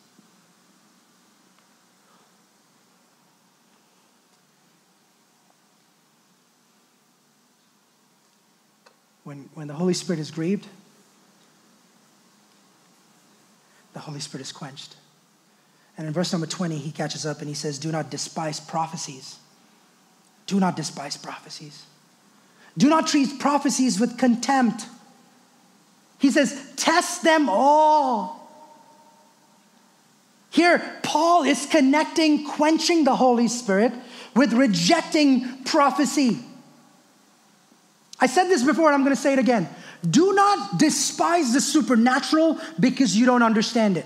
When the Holy Spirit is grieved, the Holy Spirit is quenched. And in verse number 20, he catches up and he says, do not despise prophecies. Do not despise prophecies. Do not treat prophecies with contempt. He says, test them all. Here, Paul is connecting quenching the Holy Spirit with rejecting prophecy. I said this before and I'm going to say it again. Do not despise the supernatural because you don't understand it.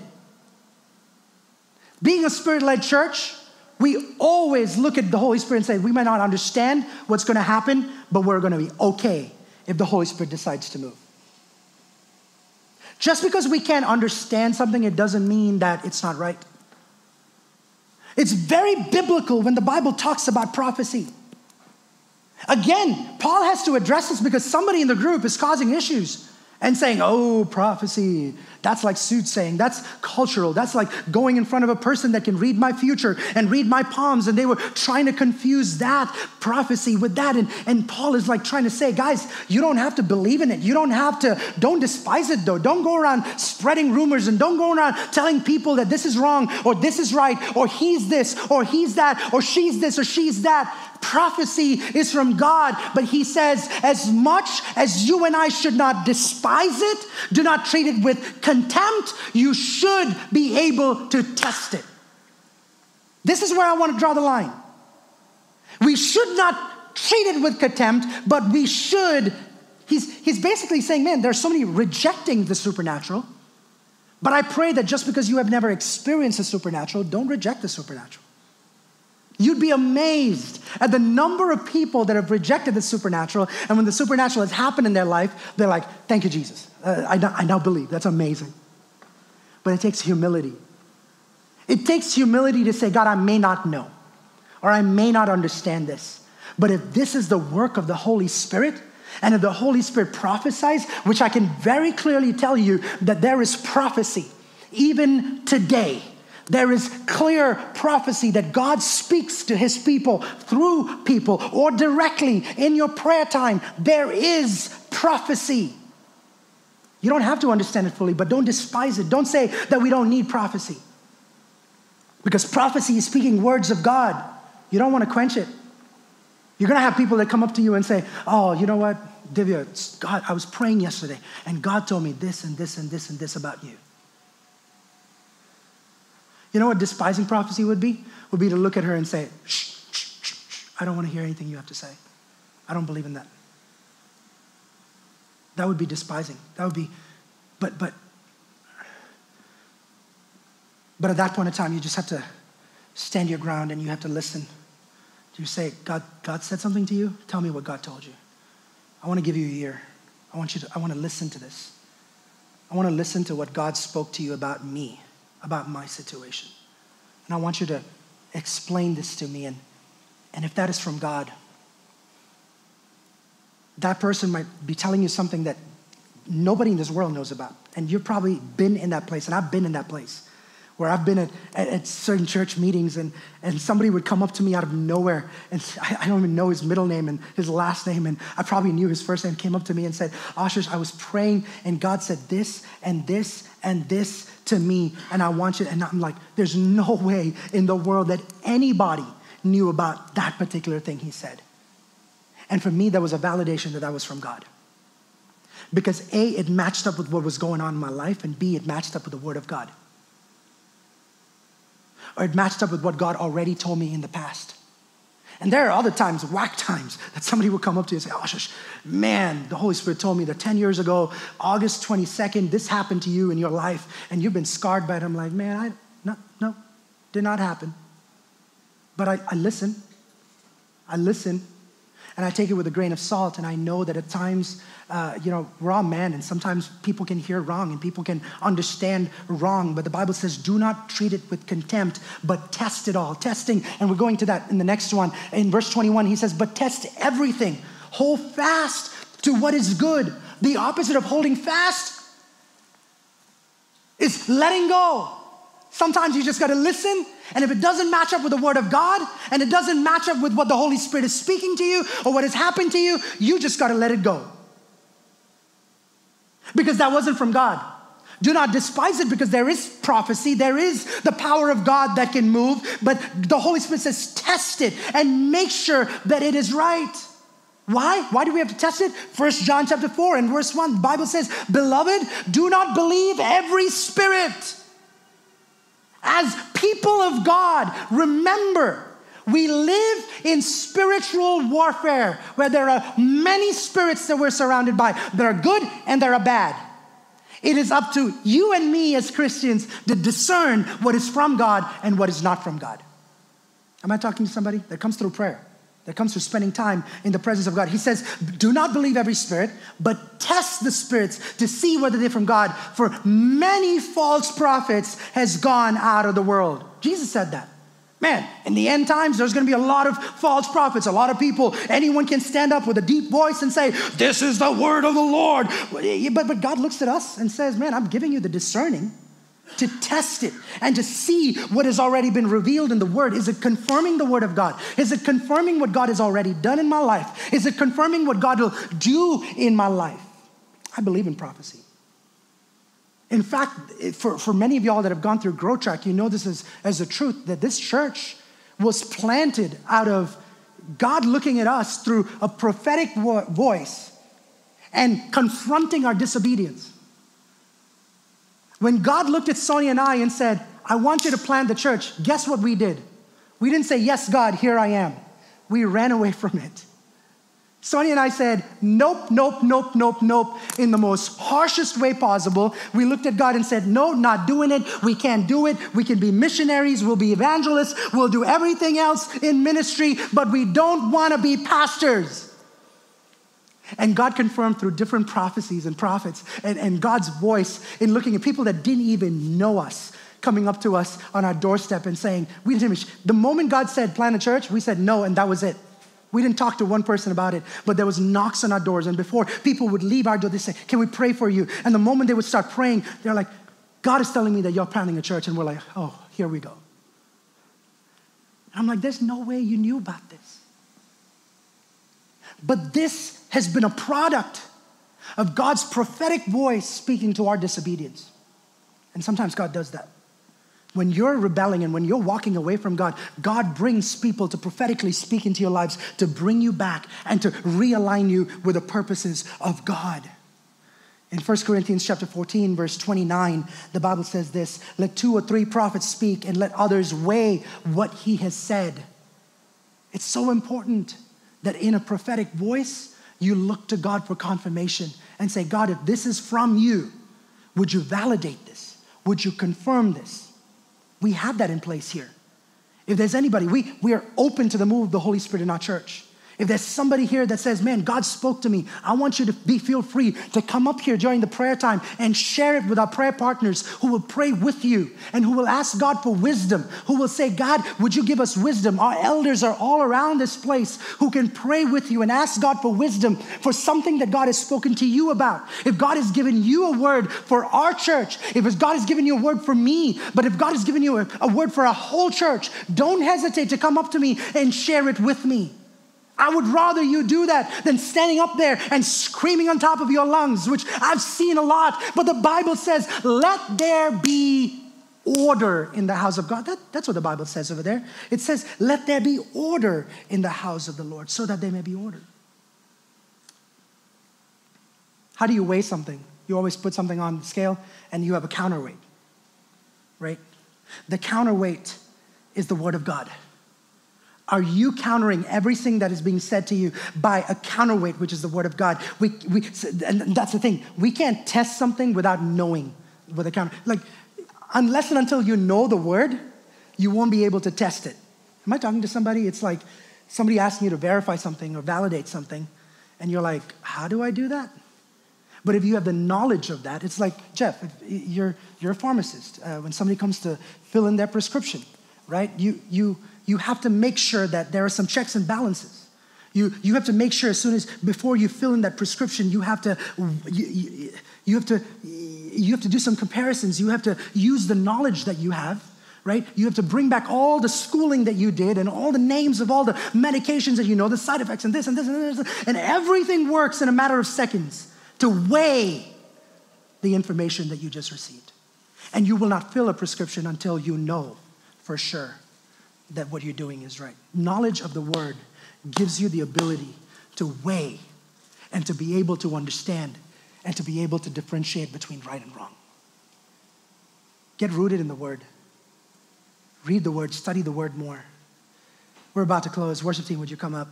Being a Spirit-led church, we always look at the Holy Spirit and say, we might not understand what's going to happen, but we're going to be okay if the Holy Spirit decides to move. Just because we can't understand something, it doesn't mean that it's not right. It's very biblical when the Bible talks about prophecy. Again, Paul has to address this because somebody in the group is causing issues and saying, oh, prophecy, that's like soothsaying, that's cultural, that's like going in front of a person that can read my future and read my palms, and they were trying to confuse that prophecy with that. And Paul is like trying to say, guys, you don't have to believe in it. Don't despise it though. Don't go around spreading rumors, and don't go around telling people that this is wrong or this is right or he's this or he's that or she's this or she's that. Prophecy is from God, but he says, as much as you and I should not despise it, do not treat it with contempt, you should be able to test it. This is where I want to draw the line. We should not treat it with contempt, but we should. He's basically saying, man, there's so many rejecting the supernatural, but I pray that just because you have never experienced the supernatural, don't reject the supernatural. You'd be amazed at the number of people that have rejected the supernatural, and when the supernatural has happened in their life, they're like, thank you, Jesus. I now believe. That's amazing. But it takes humility. It takes humility to say, God, I may not know, or I may not understand this, but if this is the work of the Holy Spirit, and if the Holy Spirit prophesies, which I can very clearly tell you that there is prophecy, even today, there is clear prophecy that God speaks to his people through people or directly in your prayer time. There is prophecy. You don't have to understand it fully, but don't despise it. Don't say that we don't need prophecy, because prophecy is speaking words of God. You don't want to quench it. You're going to have people that come up to you and say, oh, you know what, Divya, God, I was praying yesterday and God told me this and this and this and this about you. You know what despising prophecy would be? Would be to look at her and say, shh, shh, shh, shh. I don't want to hear anything you have to say. I don't believe in that. That would be despising. That would be, but But at that point in time, you just have to stand your ground and you have to listen. You say, God said something to you? Tell me what God told you. I want to give you an ear. I want to listen to this. I want to listen to what God spoke to you about me, about my situation. And I want you to explain this to me. And if that is from God, that person might be telling you something that nobody in this world knows about. And you've probably been in that place, and I've been in that place, where I've been at certain church meetings and somebody would come up to me out of nowhere, and I don't even know his middle name and his last name, and I probably knew his first name, came up to me and said, Ashish, I was praying and God said this and this and this to me, and I want you, and I'm like, there's no way in the world that anybody knew about that particular thing he said. And for me, that was a validation that was from God. Because A, it matched up with what was going on in my life, and B, it matched up with the Word of God. Or it matched up with what God already told me in the past. And there are other times, whack times, that somebody will come up to you and say, Ashish, man, the Holy Spirit told me that 10 years ago, August 22nd, this happened to you in your life, and you've been scarred by it. I'm like, man, no, did not happen. But I listen, and I take it with a grain of salt, and I know that at times, we're all man, and sometimes people can hear wrong, and people can understand wrong, but the Bible says, do not treat it with contempt, but test it all. Testing, and we're going to that in the next one. In verse 21, he says, but test everything. Hold fast to what is good. The opposite of holding fast is letting go. Sometimes you just got to listen, and if it doesn't match up with the Word of God, and it doesn't match up with what the Holy Spirit is speaking to you or what has happened to you, you just got to let it go. Because that wasn't from God. Do not despise it, because there is prophecy, there is the power of God that can move, but the Holy Spirit says test it and make sure that it is right. Why? Why do we have to test it? 1 John chapter 4 and verse 1, the Bible says, beloved, do not believe every spirit. As people of God, remember, we live in spiritual warfare where there are many spirits that we're surrounded by. There are good and there are bad. It is up to you and me as Christians to discern what is from God and what is not from God. Am I talking to somebody? That comes through prayer. That comes through spending time in the presence of God. He says, do not believe every spirit, but test the spirits to see whether they're from God. For many false prophets has gone out of the world. Jesus said that. Man, in the end times, there's going to be a lot of false prophets, a lot of people. Anyone can stand up with a deep voice and say, this is the word of the Lord. But God looks at us and says, man, I'm giving you the discerning to test it and to see what has already been revealed in the Word. Is it confirming the Word of God? Is it confirming what God has already done in my life? Is it confirming what God will do in my life? I believe in prophecy. In fact, for many of y'all that have gone through Grow Track, you know this as a truth, that this church was planted out of God looking at us through a prophetic voice and confronting our disobedience. When God looked at Sonya and I and said, I want you to plant the church, guess what we did? We didn't say, yes, God, here I am. We ran away from it. Sonya and I said, nope, in the most harshest way possible. We looked at God and said, no, not doing it. We can't do it. We can be missionaries. We'll be evangelists. We'll do everything else in ministry, but we don't want to be pastors. And God confirmed through different prophecies and prophets and God's voice in looking at people that didn't even know us, coming up to us on our doorstep and saying, we didn't. The moment God said, plant a church, we said no, and that was it. We didn't talk to one person about it, but there was knocks on our doors. And before people would leave our door, they say, can we pray for you? And the moment they would start praying, they're like, God is telling me that you're planting a church. And we're like, oh, here we go. And I'm like, there's no way you knew about this. But this has been a product of God's prophetic voice speaking to our disobedience. And sometimes God does that. When you're rebelling and when you're walking away from God, God brings people to prophetically speak into your lives, to bring you back and to realign you with the purposes of God. In 1 Corinthians chapter 14, verse 29, the Bible says this, let 2 or 3 prophets speak and let others weigh what he has said. It's so important that in a prophetic voice, you look to God for confirmation and say, God, if this is from you, would you validate this? Would you confirm this? We have that in place here. If there's anybody, we are open to the move of the Holy Spirit in our church. If there's somebody here that says, man, God spoke to me, I want you to feel free to come up here during the prayer time and share it with our prayer partners who will pray with you and who will ask God for wisdom, who will say, God, would you give us wisdom? Our elders are all around this place who can pray with you and ask God for wisdom for something that God has spoken to you about. If God has given you a word for our church, if God has given you a word for me, but if God has given you a word for our whole church, don't hesitate to come up to me and share it with me. I would rather you do that than standing up there and screaming on top of your lungs, which I've seen a lot. But the Bible says, let there be order in the house of God. That's what the Bible says over there. It says, let there be order in the house of the Lord so that there may be order. How do you weigh something? You always put something on the scale and you have a counterweight, right? The counterweight is the word of God. Are you countering everything that is being said to you by a counterweight, which is the word of God? And that's the thing. We can't test something without knowing with a counter. Like, unless and until you know the word, you won't be able to test it. Am I talking to somebody? It's like somebody asking you to verify something or validate something. And you're like, how do I do that? But if you have the knowledge of that, it's like, Jeff, you're a pharmacist. When somebody comes to fill in their prescription, right? You have to make sure that there are some checks and balances. You have to make sure before you fill in that prescription, you have to do some comparisons. You have to use the knowledge that you have, right? You have to bring back all the schooling that you did and all the names of all the medications that you know, the side effects and this and this and this. And everything works in a matter of seconds to weigh the information that you just received. And you will not fill a prescription until you know for sure that what you're doing is right. Knowledge of the word gives you the ability to weigh and to be able to understand and to be able to differentiate between right and wrong. Get rooted in the word. Read the word, study the word more. We're about to close. Worship team, would you come up?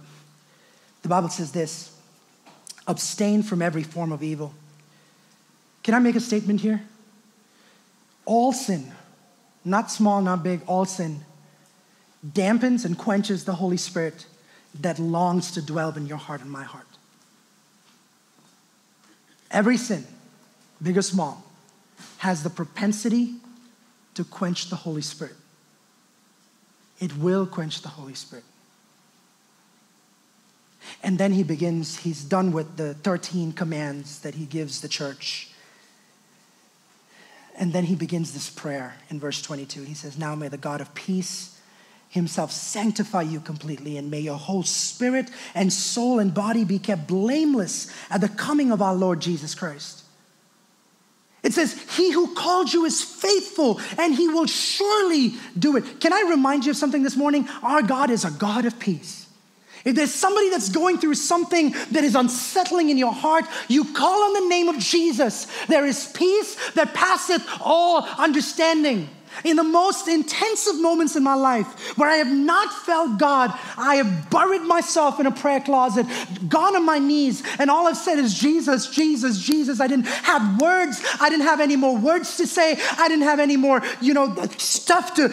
The Bible says this, abstain from every form of evil. Can I make a statement here? All sin, not small, not big, all sin dampens and quenches the Holy Spirit that longs to dwell in your heart and my heart. Every sin, big or small, has the propensity to quench the Holy Spirit. It will quench the Holy Spirit. And then he's done with the 13 commands that he gives the church. And then he begins this prayer in verse 22. He says, now may the God of peace himself sanctify you completely, and may your whole spirit and soul and body be kept blameless at the coming of our Lord Jesus Christ. It says, he who called you is faithful and he will surely do it. Can I remind you of something this morning? Our God is a God of peace. If there's somebody that's going through something that is unsettling in your heart, you call on the name of Jesus. There is peace that passeth all understanding. In the most intensive moments in my life where I have not felt God, I have buried myself in a prayer closet, gone on my knees, and all I've said is, Jesus, Jesus, Jesus. I didn't have words. I didn't have any more words to say. I didn't have any more, stuff to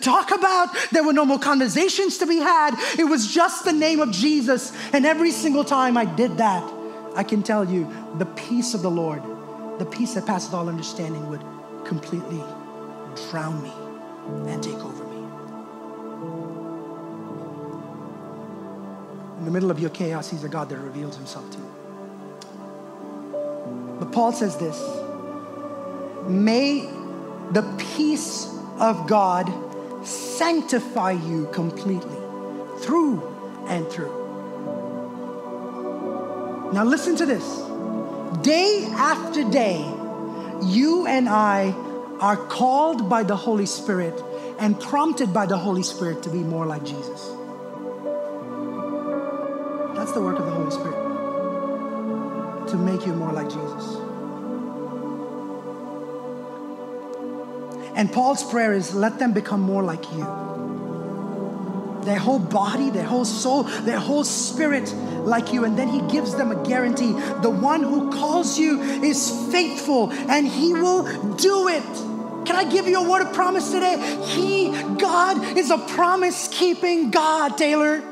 talk about. There were no more conversations to be had. It was just the name of Jesus. And every single time I did that, I can tell you the peace of the Lord, the peace that passeth all understanding would completely drown me and take over me. In the middle of your chaos, he's a God that reveals himself to you. But Paul says this, may the peace of God sanctify you completely through and through. Now listen to this. Day after day, you and I are called by the Holy Spirit and prompted by the Holy Spirit to be more like Jesus. That's the work of the Holy Spirit, to make you more like Jesus. And Paul's prayer is, let them become more like you. Their whole body, their whole soul, their whole spirit like you. And then he gives them a guarantee. The one who calls you is faithful and he will do it. Can I give you a word of promise today? God is a promise-keeping God, Taylor.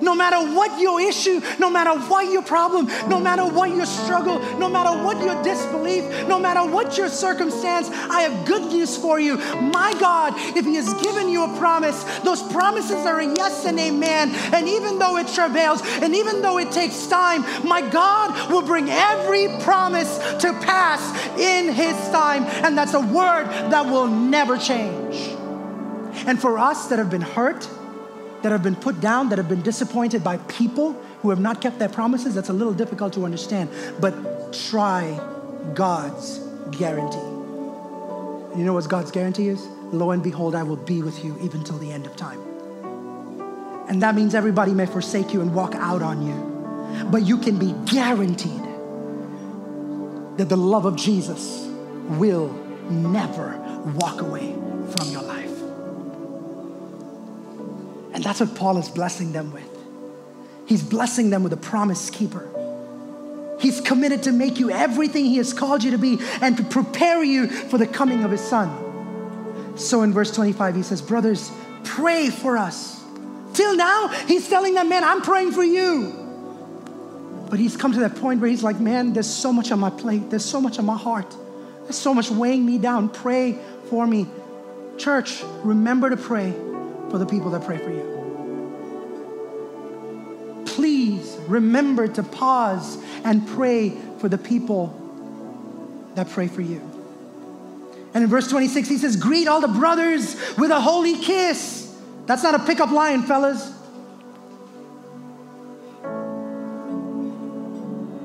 No matter what your issue, no matter what your problem, no matter what your struggle, no matter what your disbelief, no matter what your circumstance, I have good news for you. My God, if He has given you a promise, those promises are a yes and amen. And even though it travails, and even though it takes time, my God will bring every promise to pass in His time. And that's a word that will never change. And for us that have been hurt, that have been put down, that have been disappointed by people who have not kept their promises, that's a little difficult to understand. But try God's guarantee. You know what God's guarantee is? Lo and behold, I will be with you even till the end of time. And that means everybody may forsake you and walk out on you, but you can be guaranteed that the love of Jesus will never walk away from your life. And that's what Paul is blessing them with. He's blessing them with a promise keeper. He's committed to make you everything He has called you to be and to prepare you for the coming of His Son. So in verse 25, he says, brothers, pray for us. Till now, he's telling them, man, I'm praying for you. But he's come to that point where he's like, man, there's so much on my plate. There's so much on my heart. There's so much weighing me down. Pray for me. Church, remember to pray for the people that pray for you. Please remember to pause and pray for the people that pray for you. And in verse 26, he says, greet all the brothers with a holy kiss. That's not a pickup line, fellas.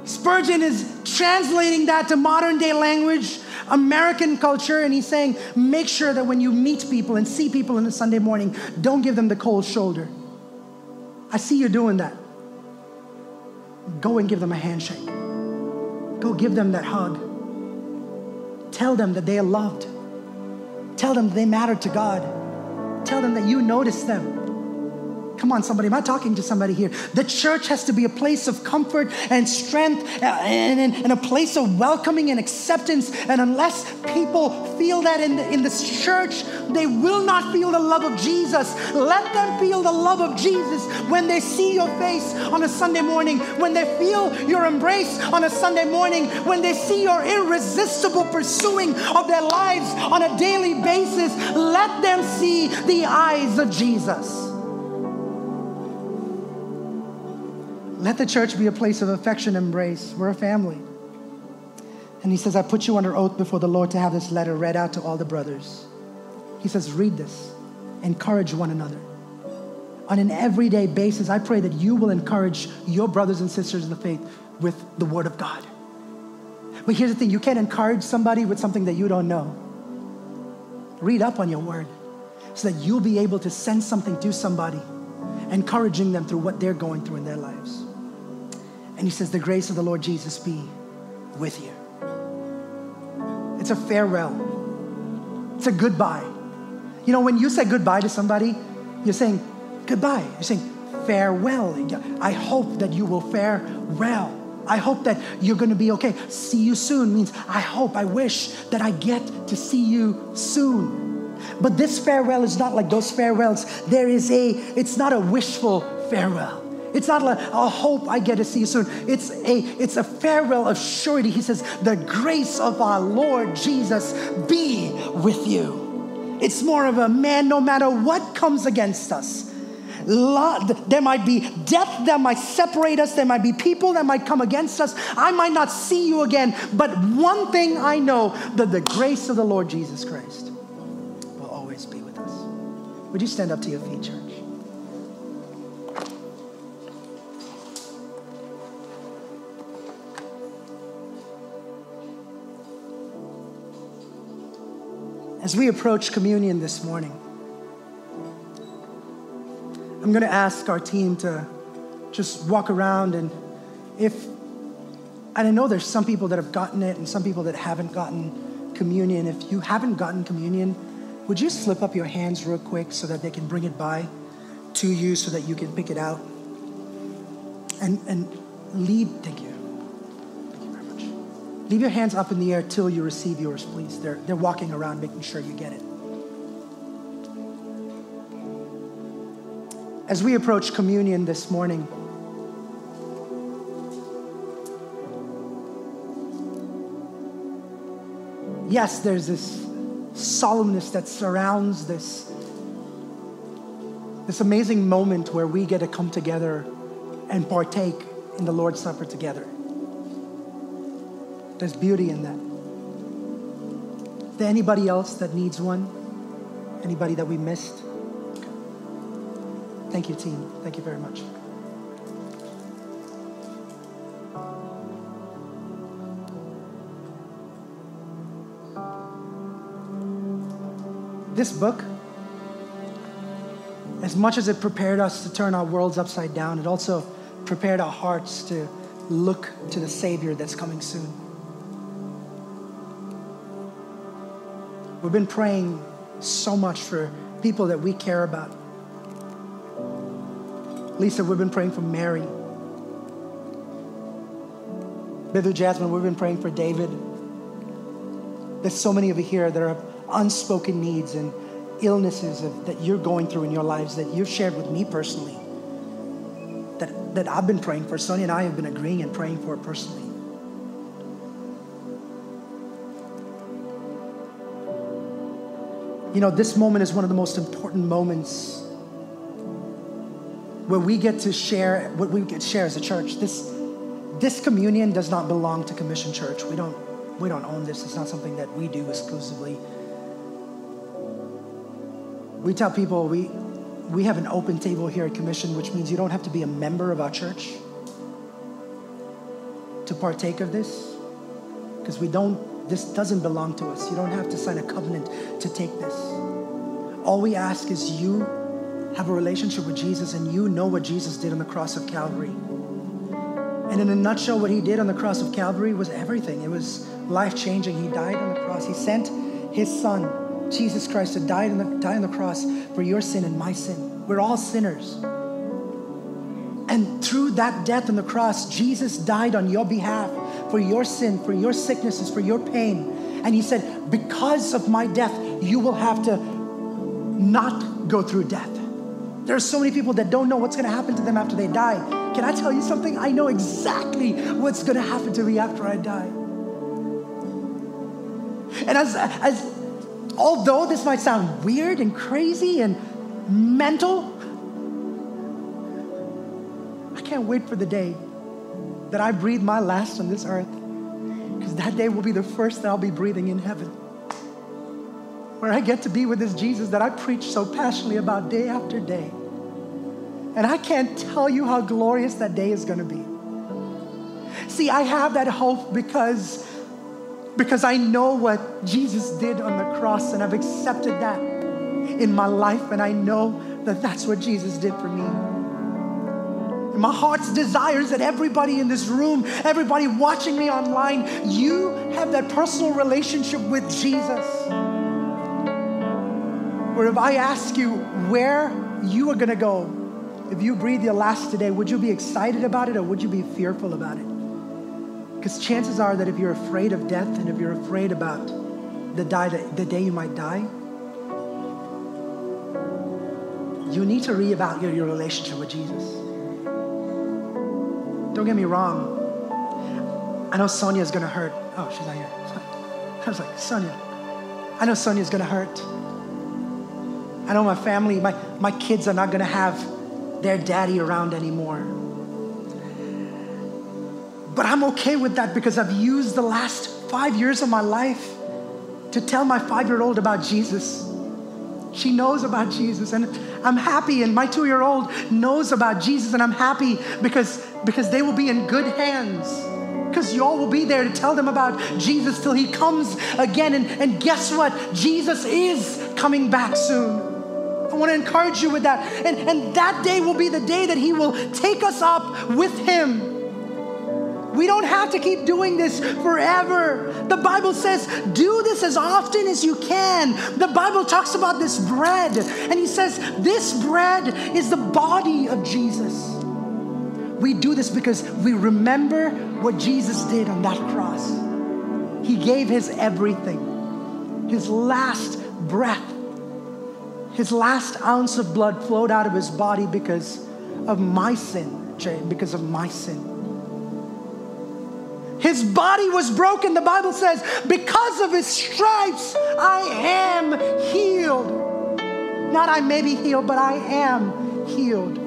Spurgeon is translating that to modern day language, American culture, and he's saying, make sure that when you meet people and see people on a Sunday morning, don't give them the cold shoulder. I see you doing that. Go and give them a handshake. Go give them that hug. Tell them that they are loved. Tell them they matter to God. Tell them that you notice them. Come on, somebody. Am I talking to somebody here? The church has to be a place of comfort and strength and a place of welcoming and acceptance. And unless people feel that in this church, they will not feel the love of Jesus. Let them feel the love of Jesus when they see your face on a Sunday morning, when they feel your embrace on a Sunday morning, when they see your irresistible pursuing of their lives on a daily basis. Let them see the eyes of Jesus. Let the church be a place of affection and embrace. We're a family. And he says, I put you under oath before the Lord to have this letter read out to all the brothers. He says, read this. Encourage one another. On an everyday basis, I pray that you will encourage your brothers and sisters in the faith with the word of God. But here's the thing. You can't encourage somebody with something that you don't know. Read up on your word so that you'll be able to send something to somebody, encouraging them through what they're going through in their lives. And he says, the grace of the Lord Jesus be with you. It's a farewell. It's a goodbye. You know, when you say goodbye to somebody, you're saying goodbye. You're saying farewell. I hope that you will fare well. I hope that you're going to be okay. See you soon means I hope, I wish that I get to see you soon. But this farewell is not like those farewells. It's not a wishful farewell. It's not like, I hope I get to see you soon. It's a farewell of surety. He says, the grace of our Lord Jesus be with you. It's more of a, man, no matter what comes against us, there might be death that might separate us. There might be people that might come against us. I might not see you again. But one thing I know, that the grace of the Lord Jesus Christ will always be with us. Would you stand up to your feet, church? As we approach communion this morning, I'm going to ask our team to just walk around, and I know there's some people that have gotten it and some people that haven't gotten communion. If you haven't gotten communion, would you slip up your hands real quick so that they can bring it by to you so that you can pick it out and lead. Thank you. Thank you very much. Leave your hands up in the air till you receive yours, please. They're walking around making sure you get it. As we approach communion this morning, yes, there's this solemnness that surrounds this amazing moment where we get to come together and partake in the Lord's Supper together. There's beauty in that. Is there anybody else that needs one? Anybody that we missed? Thank you, team. Thank you very much. This book, as much as it prepared us to turn our worlds upside down, it also prepared our hearts to look to the Savior that's coming soon. We've been praying so much for people that we care about. Lisa, we've been praying for Mary. Bithu Jasmine, we've been praying for David. There's so many of you here that are unspoken needs and illnesses that you're going through in your lives that you've shared with me personally, that I've been praying for. Sonya and I have been agreeing and praying for personally. You know, this moment is one of the most important moments where we get to share what we get to share as a church. This communion does not belong to Commission Church. We don't own this. It's not something that we do exclusively. We tell people we have an open table here at Commission, which means you don't have to be a member of our church to partake of this, because this doesn't belong to us. You don't have to sign a covenant to take this. All we ask is you have a relationship with Jesus and you know what Jesus did on the cross of Calvary. And in a nutshell, what he did on the cross of Calvary was everything. It was life-changing. He died on the cross. He sent his son, Jesus Christ, to die on the cross for your sin and my sin. We're all sinners. And through that death on the cross, Jesus died on your behalf for your sin, for your sicknesses, for your pain. And he said, because of my death, you will have to not go through death. There are so many people that don't know what's going to happen to them after they die. Can I tell you something? I know exactly what's going to happen to me after I die. And although this might sound weird and crazy and mental, I can't wait for the day that I breathe my last on this earth, because that day will be the first that I'll be breathing in heaven, where I get to be with this Jesus that I preach so passionately about day after day. And I can't tell you how glorious that day is going to be. See, I have that hope because I know what Jesus did on the cross, and I've accepted that in my life, and I know that that's what Jesus did for me. And my heart's desire is that everybody in this room, everybody watching me online, you have that personal relationship with Jesus, where if I ask you where you are going to go, if you breathe your last today, would you be excited about it or would you be fearful about it? Because chances are that if you're afraid of death and if you're afraid about the day you might die, you need to reevaluate your relationship with Jesus. Don't get me wrong. I know Sonya's going to hurt. Oh, she's not here. I was like, Sonya. I know Sonya's going to hurt. I know my family, my kids are not going to have their daddy around anymore. But I'm okay with that, because I've used the last 5 years of my life to tell my five-year-old about Jesus. She knows about Jesus, and I'm happy, and my two-year-old knows about Jesus, and I'm happy because they will be in good hands, because y'all will be there to tell them about Jesus till he comes again. And guess what? Jesus is coming back soon. I want to encourage you with that. And that day will be the day that he will take us up with him. We don't have to keep doing this forever. The Bible says, do this as often as you can. The Bible talks about this bread, and he says, this bread is the body of Jesus. We do this because we remember what Jesus did on that cross. He gave his everything. His last breath, his last ounce of blood flowed out of his body because of my sin, Jay, because of my sin. His body was broken, the Bible says, because of his stripes, I am healed. Not I may be healed, but I am healed.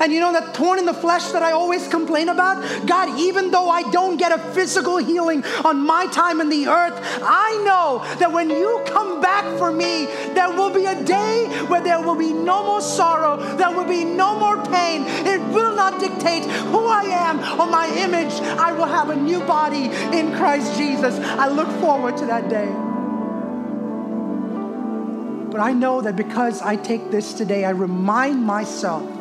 And you know that thorn in the flesh that I always complain about? God, even though I don't get a physical healing on my time in the earth, I know that when you come back for me, there will be a day where there will be no more sorrow, there will be no more pain. It will not dictate who I am or my image. I will have a new body in Christ Jesus. I look forward to that day. But I know that because I take this today, I remind myself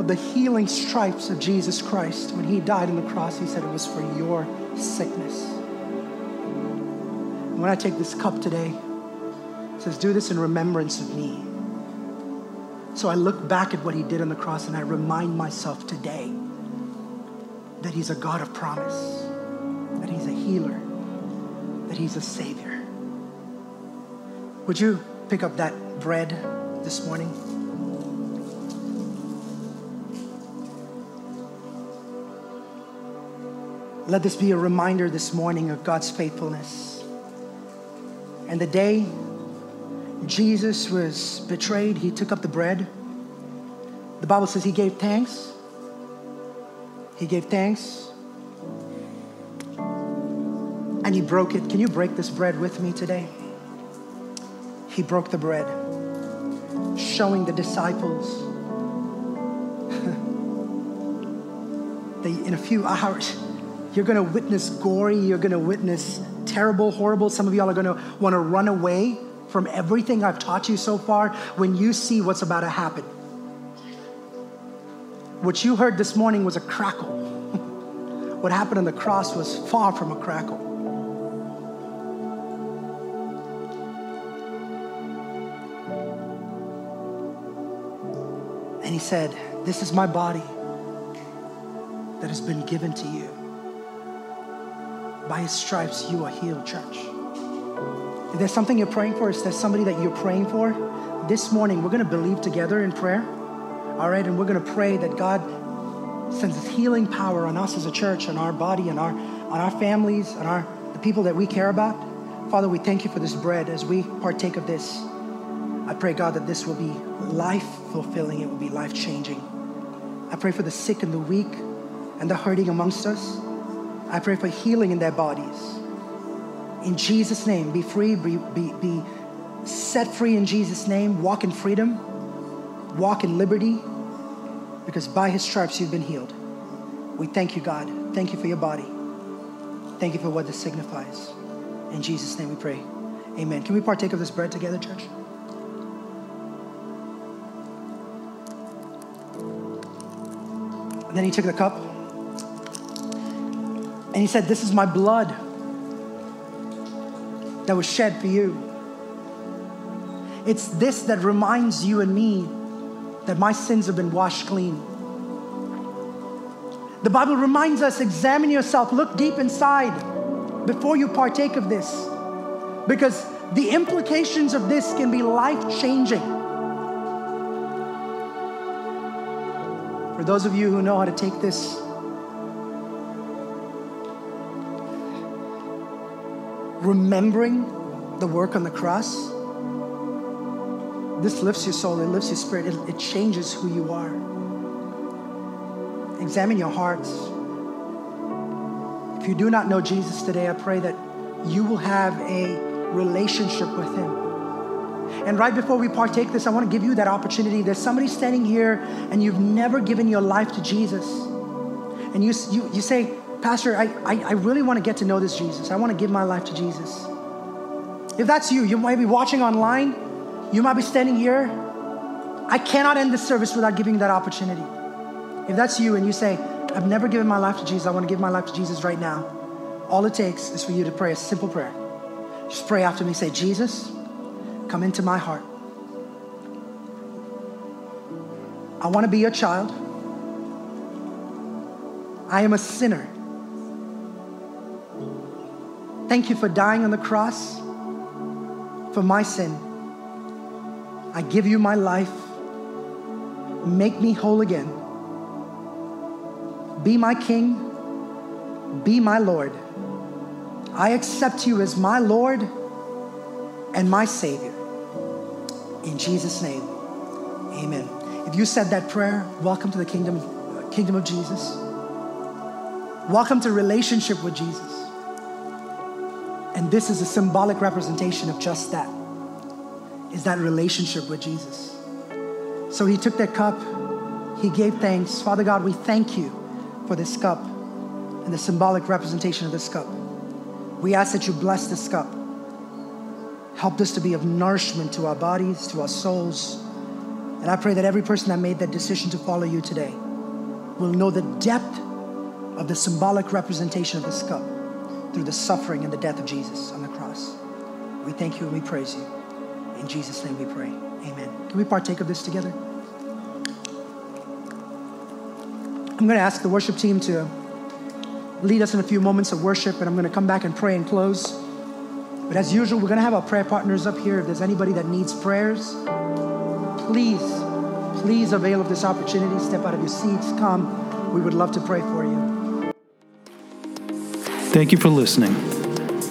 of the healing stripes of Jesus Christ. When he died on the cross, he said it was for your sickness. And when I take this cup today, it says, do this in remembrance of me. So I look back at what he did on the cross and I remind myself today that he's a God of promise, that he's a healer, that he's a savior. Would you pick up that bread this morning? Let this be a reminder this morning of God's faithfulness. And the day Jesus was betrayed, he took up the bread. The Bible says he gave thanks. He gave thanks. And he broke it. Can you break this bread with me today? He broke the bread, showing the disciples that in a few hours, you're going to witness gory. You're going to witness terrible, horrible. Some of y'all are going to want to run away from everything I've taught you so far when you see what's about to happen. What you heard this morning was a crackle. What happened on the cross was far from a crackle. And he said, this is my body that has been given to you. By his stripes, you are healed, church. If there's something you're praying for, if there's somebody that you're praying for, this morning, we're going to believe together in prayer, all right? And we're going to pray that God sends his healing power on us as a church, on our body, on our families, on the people that we care about. Father, we thank you for this bread. As we partake of this, I pray, God, that this will be life-fulfilling. It will be life-changing. I pray for the sick and the weak and the hurting amongst us. I pray for healing in their bodies. In Jesus' name, be free, be set free in Jesus' name. Walk in freedom, walk in liberty, because by his stripes you've been healed. We thank you, God. Thank you for your body. Thank you for what this signifies. In Jesus' name we pray, amen. Can we partake of this bread together, church? And then he took the cup. And he said, this is my blood that was shed for you. It's this that reminds you and me that my sins have been washed clean. The Bible reminds us, examine yourself, look deep inside before you partake of this, because the implications of this can be life-changing. For those of you who know how to take this, remembering the work on the cross, this lifts your soul, it lifts your spirit, it changes who you are. Examine your hearts. If you do not know Jesus today, I pray that you will have a relationship with him. And right before we partake this, I want to give you that opportunity. There's somebody standing here and you've never given your life to Jesus. And you say, Pastor, I really want to get to know this Jesus. I want to give my life to Jesus. If that's you, you might be watching online. You might be standing here. I cannot end this service without giving you that opportunity. If that's you and you say, I've never given my life to Jesus. I want to give my life to Jesus right now. All it takes is for you to pray a simple prayer. Just pray after me. Say, Jesus, come into my heart. I want to be your child. I am a sinner. Thank you for dying on the cross for my sin. I give you my life. Make me whole again. Be my King. Be my Lord. I accept you as my Lord and my Savior. In Jesus' name, amen. If you said that prayer, welcome to the kingdom of Jesus. Welcome to relationship with Jesus. And this is a symbolic representation of just that, is that relationship with Jesus. So he took that cup, he gave thanks. Father God, we thank you for this cup and the symbolic representation of this cup. We ask that you bless this cup. Help this to be of nourishment to our bodies, to our souls. And I pray that every person that made that decision to follow you today will know the depth of the symbolic representation of this cup through the suffering and the death of Jesus on the cross. We thank you and we praise you. In Jesus' name we pray. Amen. Can we partake of this together? I'm going to ask the worship team to lead us in a few moments of worship, and I'm going to come back and pray and close. But as usual, we're going to have our prayer partners up here. If there's anybody that needs prayers, please, please avail of this opportunity. Step out of your seats. Come. We would love to pray for you. Thank you for listening.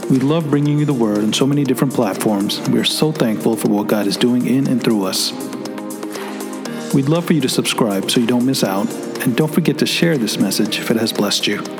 We love bringing you the Word on so many different platforms. We are so thankful for what God is doing in and through us. We'd love for you to subscribe so you don't miss out, and don't forget to share this message if it has blessed you.